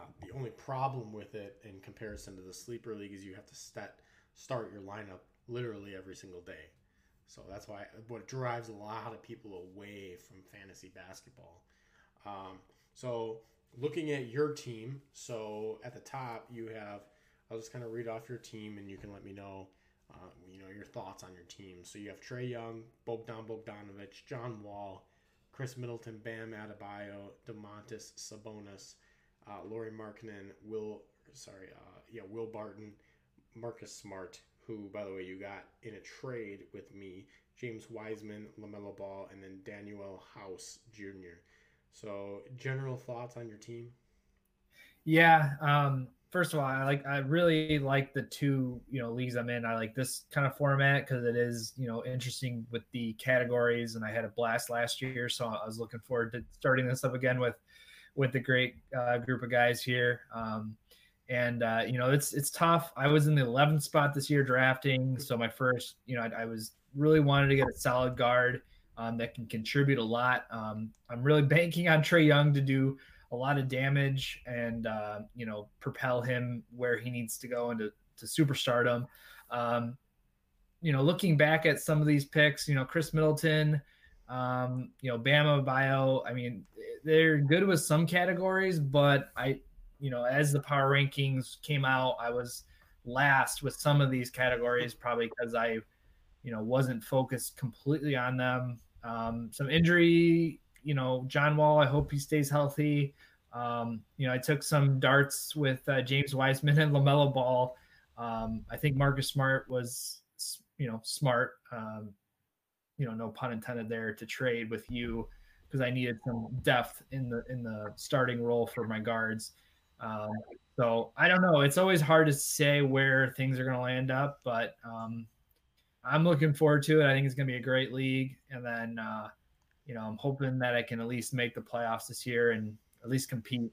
Uh, the only problem with it in comparison to the Sleeper League is you have to stat, start your lineup literally every single day. So that's why what drives a lot of people away from fantasy basketball. Um, so looking at your team, so at the top you have, I'll just kind of read off your team and you can let me know, uh, you know, your thoughts on your team. So you have Trae Young, Bogdan Bogdanović, John Wall, Chris Middleton, Bam Adebayo, Domantas Sabonis, Uh, Lauri Markkanen, Will, sorry, uh, yeah, Will Barton, Marcus Smart, who, by the way, you got in a trade with me, James Wiseman, LaMelo Ball, and then Daniel House Junior So, general thoughts on your team? Yeah. Um, first of all, I like, I really like the two, you know, leagues I'm in. I like this kind of format because it is, you know, interesting with the categories, and I had a blast last year, so I was looking forward to starting this up again with. with the great uh, group of guys here. Um, and, uh, you know, it's it's tough. I was in the eleventh spot this year drafting. So my first, you know, I, I was really wanted to get a solid guard um, that can contribute a lot. Um, I'm really banking on Trae Young to do a lot of damage and, uh, you know, propel him where he needs to go into to superstardom. Um, you know, looking back at some of these picks, you know, Chris Middleton, Um, you know, Bam Adebayo, I mean, they're good with some categories, but I, you know, as the power rankings came out, I was last with some of these categories, probably because I, you know, wasn't focused completely on them. Um, some injury, you know, John Wall, I hope he stays healthy. Um, you know, I took some darts with uh, James Wiseman and LaMelo Ball. Um, I think Marcus Smart was you know, smart, um, you know, no pun intended there, to trade with you because I needed some depth in the in the starting role for my guards. Um, so I don't know. It's always hard to say where things are going to land up, but um, I'm looking forward to it. I think it's going to be a great league. And then, uh, you know, I'm hoping that I can at least make the playoffs this year and at least compete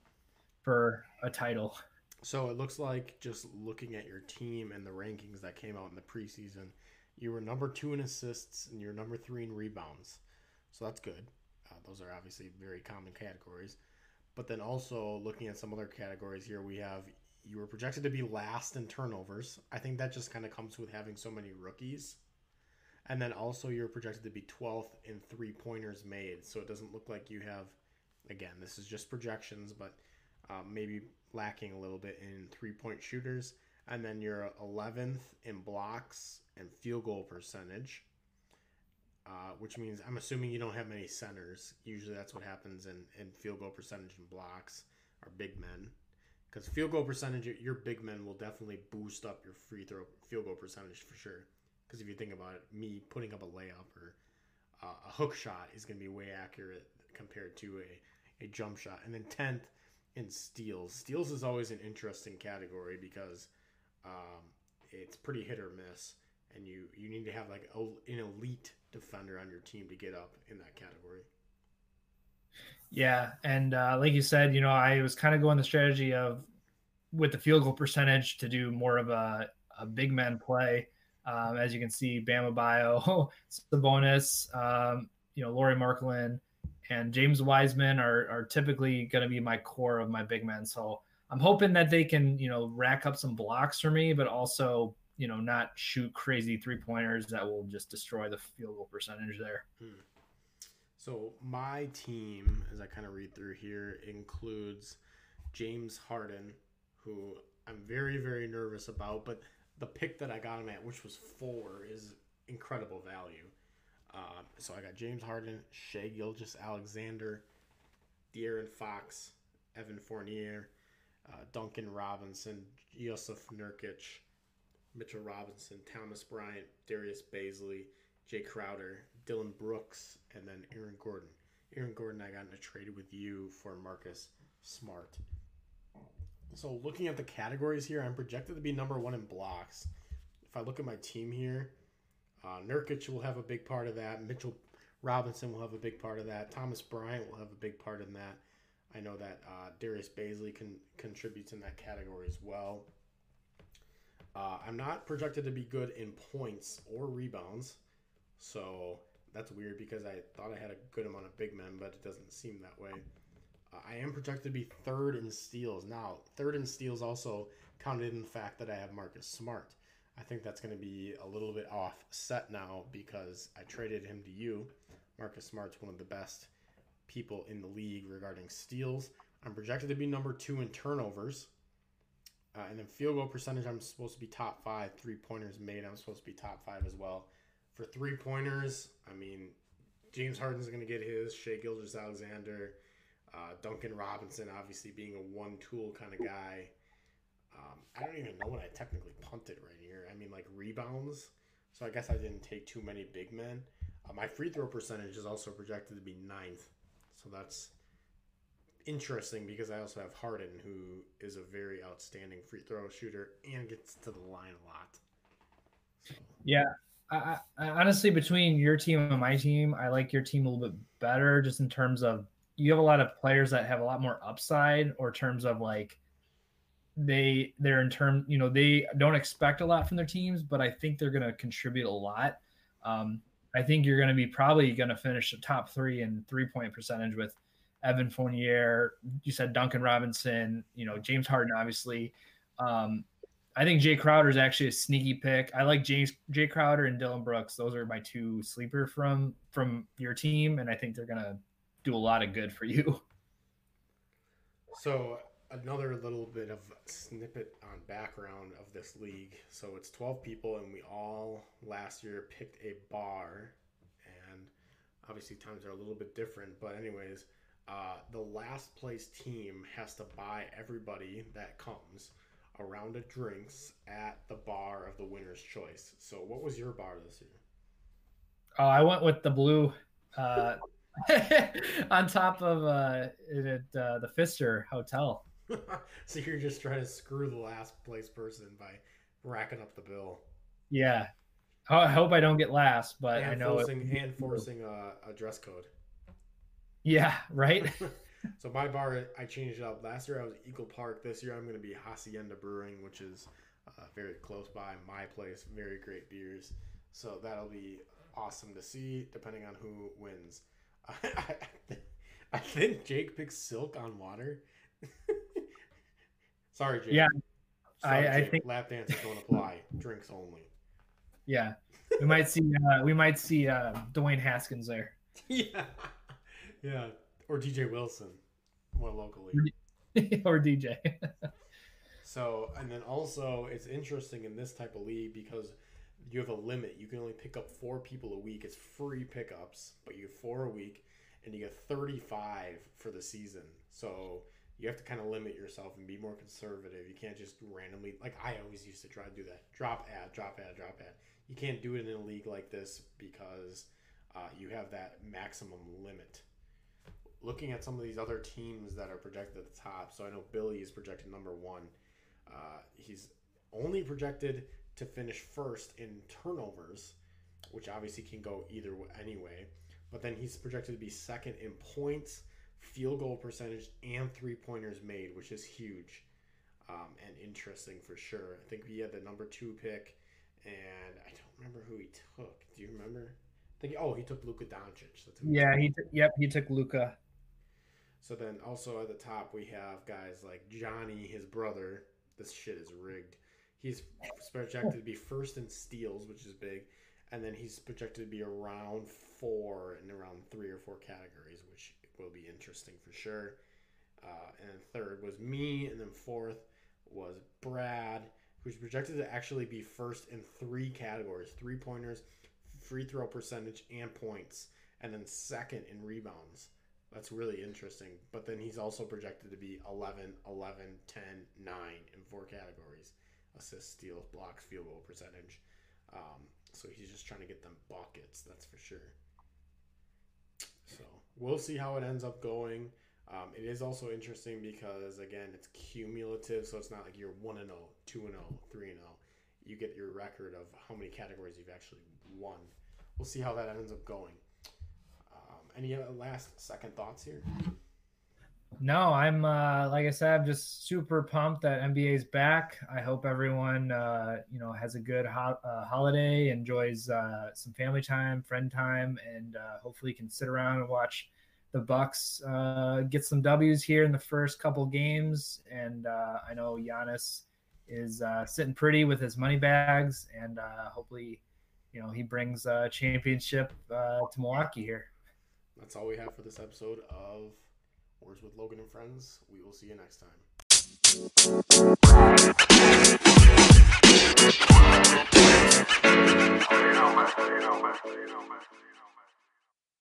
for a title. So it looks like, just looking at your team and the rankings that came out in the preseason, you were number two in assists and you're number three in rebounds. So that's good. Uh, those are obviously very common categories. But then also looking at some other categories here, we have you were projected to be last in turnovers. I think that just kind of comes with having so many rookies. And then also you're projected to be twelfth in three-pointers made. So it doesn't look like you have, again, this is just projections, but uh, maybe lacking a little bit in three-point shooters. And then you're eleventh in blocks and field goal percentage, uh, which means I'm assuming you don't have many centers. Usually that's what happens in, in field goal percentage and blocks, are big men. Because field goal percentage, your big men will definitely boost up your free throw field goal percentage for sure. Because if you think about it, me putting up a layup or uh, a hook shot is going to be way accurate compared to a, a jump shot. And then tenth in steals. Steals is always an interesting category because um, it's pretty hit or miss. And you, you need to have like a, an elite defender on your team to get up in that category. Yeah. And uh, like you said, you know, I was kind of going the strategy of with the field goal percentage to do more of a, a big man play. Um, as you can see, Bam Adebayo, Sabonis, um, you know, Lauri Markkanen and James Wiseman are, are typically going to be my core of my big men. So I'm hoping that they can, you know, rack up some blocks for me, but also, you know, not shoot crazy three pointers that will just destroy the field goal percentage there. Hmm. So my team, as I kind of read through here, includes James Harden, who I'm very, very nervous about, but the pick that I got him at, which was four, is incredible value. Uh, so I got James Harden, Shai Gilgeous-Alexander, De'Aaron Fox, Evan Fournier, uh, Duncan Robinson, Yusuf Nurkic, Mitchell Robinson, Thomas Bryant, Darius Bazley, Jay Crowder, Dylan Brooks, and then Aaron Gordon. Aaron Gordon, I got in a trade with you for Marcus Smart. So looking at the categories here, I'm projected to be number one in blocks. If I look at my team here, uh, Nurkic will have a big part of that. Mitchell Robinson will have a big part of that. Thomas Bryant will have a big part in that. I know that uh, Darius Bazley can contributes in that category as well. Uh, I'm not projected to be good in points or rebounds. So that's weird because I thought I had a good amount of big men, but it doesn't seem that way. I am projected to be third in steals. Now, third in steals also counted in the fact that I have Marcus Smart. I think that's going to be a little bit offset now because I traded him to you. Marcus Smart's one of the best people in the league regarding steals. I'm projected to be number two in turnovers. Uh, and then field goal percentage, I'm supposed to be top five. Three-pointers made, I'm supposed to be top five as well. For three-pointers, I mean, James Harden's going to get his. Shai Gilgeous-Alexander. Uh, Duncan Robinson, obviously being a one-tool kind of guy. Um, I don't even know what I technically punted right here. I mean, like rebounds. So I guess I didn't take too many big men. Uh, my free throw percentage is also projected to be ninth. So that's interesting because I also have Harden, who is a very outstanding free throw shooter and gets to the line a lot. So. Yeah. I, I, honestly, between your team and my team, I like your team a little bit better just in terms of you have a lot of players that have a lot more upside or terms of like they they're in term, you know, they don't expect a lot from their teams, but I think they're going to contribute a lot. Um, I think you're going to be probably going to finish the top three in three point percentage with Evan Fournier. You said Duncan Robinson, you know, James Harden, obviously. Um, I think Jay Crowder is actually a sneaky pick. I like James Jay Crowder and Dylan Brooks. Those are my two sleeper from, from your team. And I think they're going to do a lot of good for you. So another little bit of snippet on background of this league. So it's twelve people and we all last year picked a bar, and obviously times are a little bit different, but anyways, uh, the last place team has to buy everybody that comes a round of drinks at the bar of the winner's choice. So what was your bar this year? Oh, I went with the blue uh, on top of uh, it at uh, the Pfister Hotel. So you're just trying to screw the last place person by racking up the bill. Yeah. I hope I don't get last, but and I know forcing, it. And forcing a, a dress code. Yeah, right? So my bar, I changed it up. Last year I was at Eagle Park. This year I'm going to be Hacienda Brewing, which is uh, very close by my place. Very great beers. So that'll be awesome to see, depending on who wins. I, I, th- I think Jake picks Silk on Water. Sorry, Jake. Yeah, Sorry, I, Jake. I think lap dances don't apply. Drinks only. Yeah, we might see. Uh, we might see uh, Dwayne Haskins there. Yeah, yeah, or D J Wilson, more locally, or D J. So, and then also, it's interesting in this type of league because you have a limit. You can only pick up four people a week. It's free pickups, but you have four a week, and you get thirty-five for the season. So you have to kind of limit yourself and be more conservative. You can't just randomly, like I always used to try to do that. Drop ad, drop ad, drop ad. You can't do it in a league like this because uh, you have that maximum limit. Looking at some of these other teams that are projected at the top, so I know Billy is projected number one. Uh, he's only projected to finish first in turnovers, which obviously can go either way anyway. But then he's projected to be second in points, field goal percentage, and three-pointers made, which is huge um, and interesting for sure. I think he had the number two pick, and I don't remember who he took. Do you remember? I think oh, he took Luka Doncic. That's yeah, he t- yep, he took Luka. So then also at the top we have guys like Johnny, his brother. This shit is rigged. He's projected to be first in steals, which is big, and then he's projected to be around four in around three or four categories, which will be interesting for sure. Uh, and then third was me, and then fourth was Brad, who's projected to actually be first in three categories: three pointers, free throw percentage, and points, and then second in rebounds. That's really interesting. But then he's also projected to be eleven, eleven, ten, nine in four categories: assists, steals, blocks, field goal percentage. Um, so he's just trying to get them buckets, that's for sure. So we'll see how it ends up going. Um, it is also interesting because, again, it's cumulative, so it's not like you're one and oh, two and oh, three and oh. You get your record of how many categories you've actually won. We'll see how that ends up going. Um, any last second thoughts here? No, I'm, uh, like I said, I'm just super pumped that N B A's back. I hope everyone, uh, you know, has a good ho- uh, holiday, enjoys uh, some family time, friend time, and uh, hopefully can sit around and watch the Bucks uh, get some W's here in the first couple games. And uh, I know Giannis is uh, sitting pretty with his money bags, and uh, hopefully, you know, he brings a championship uh, to Milwaukee here. That's all we have for this episode of Words with Logan and Friends. We will see you next time.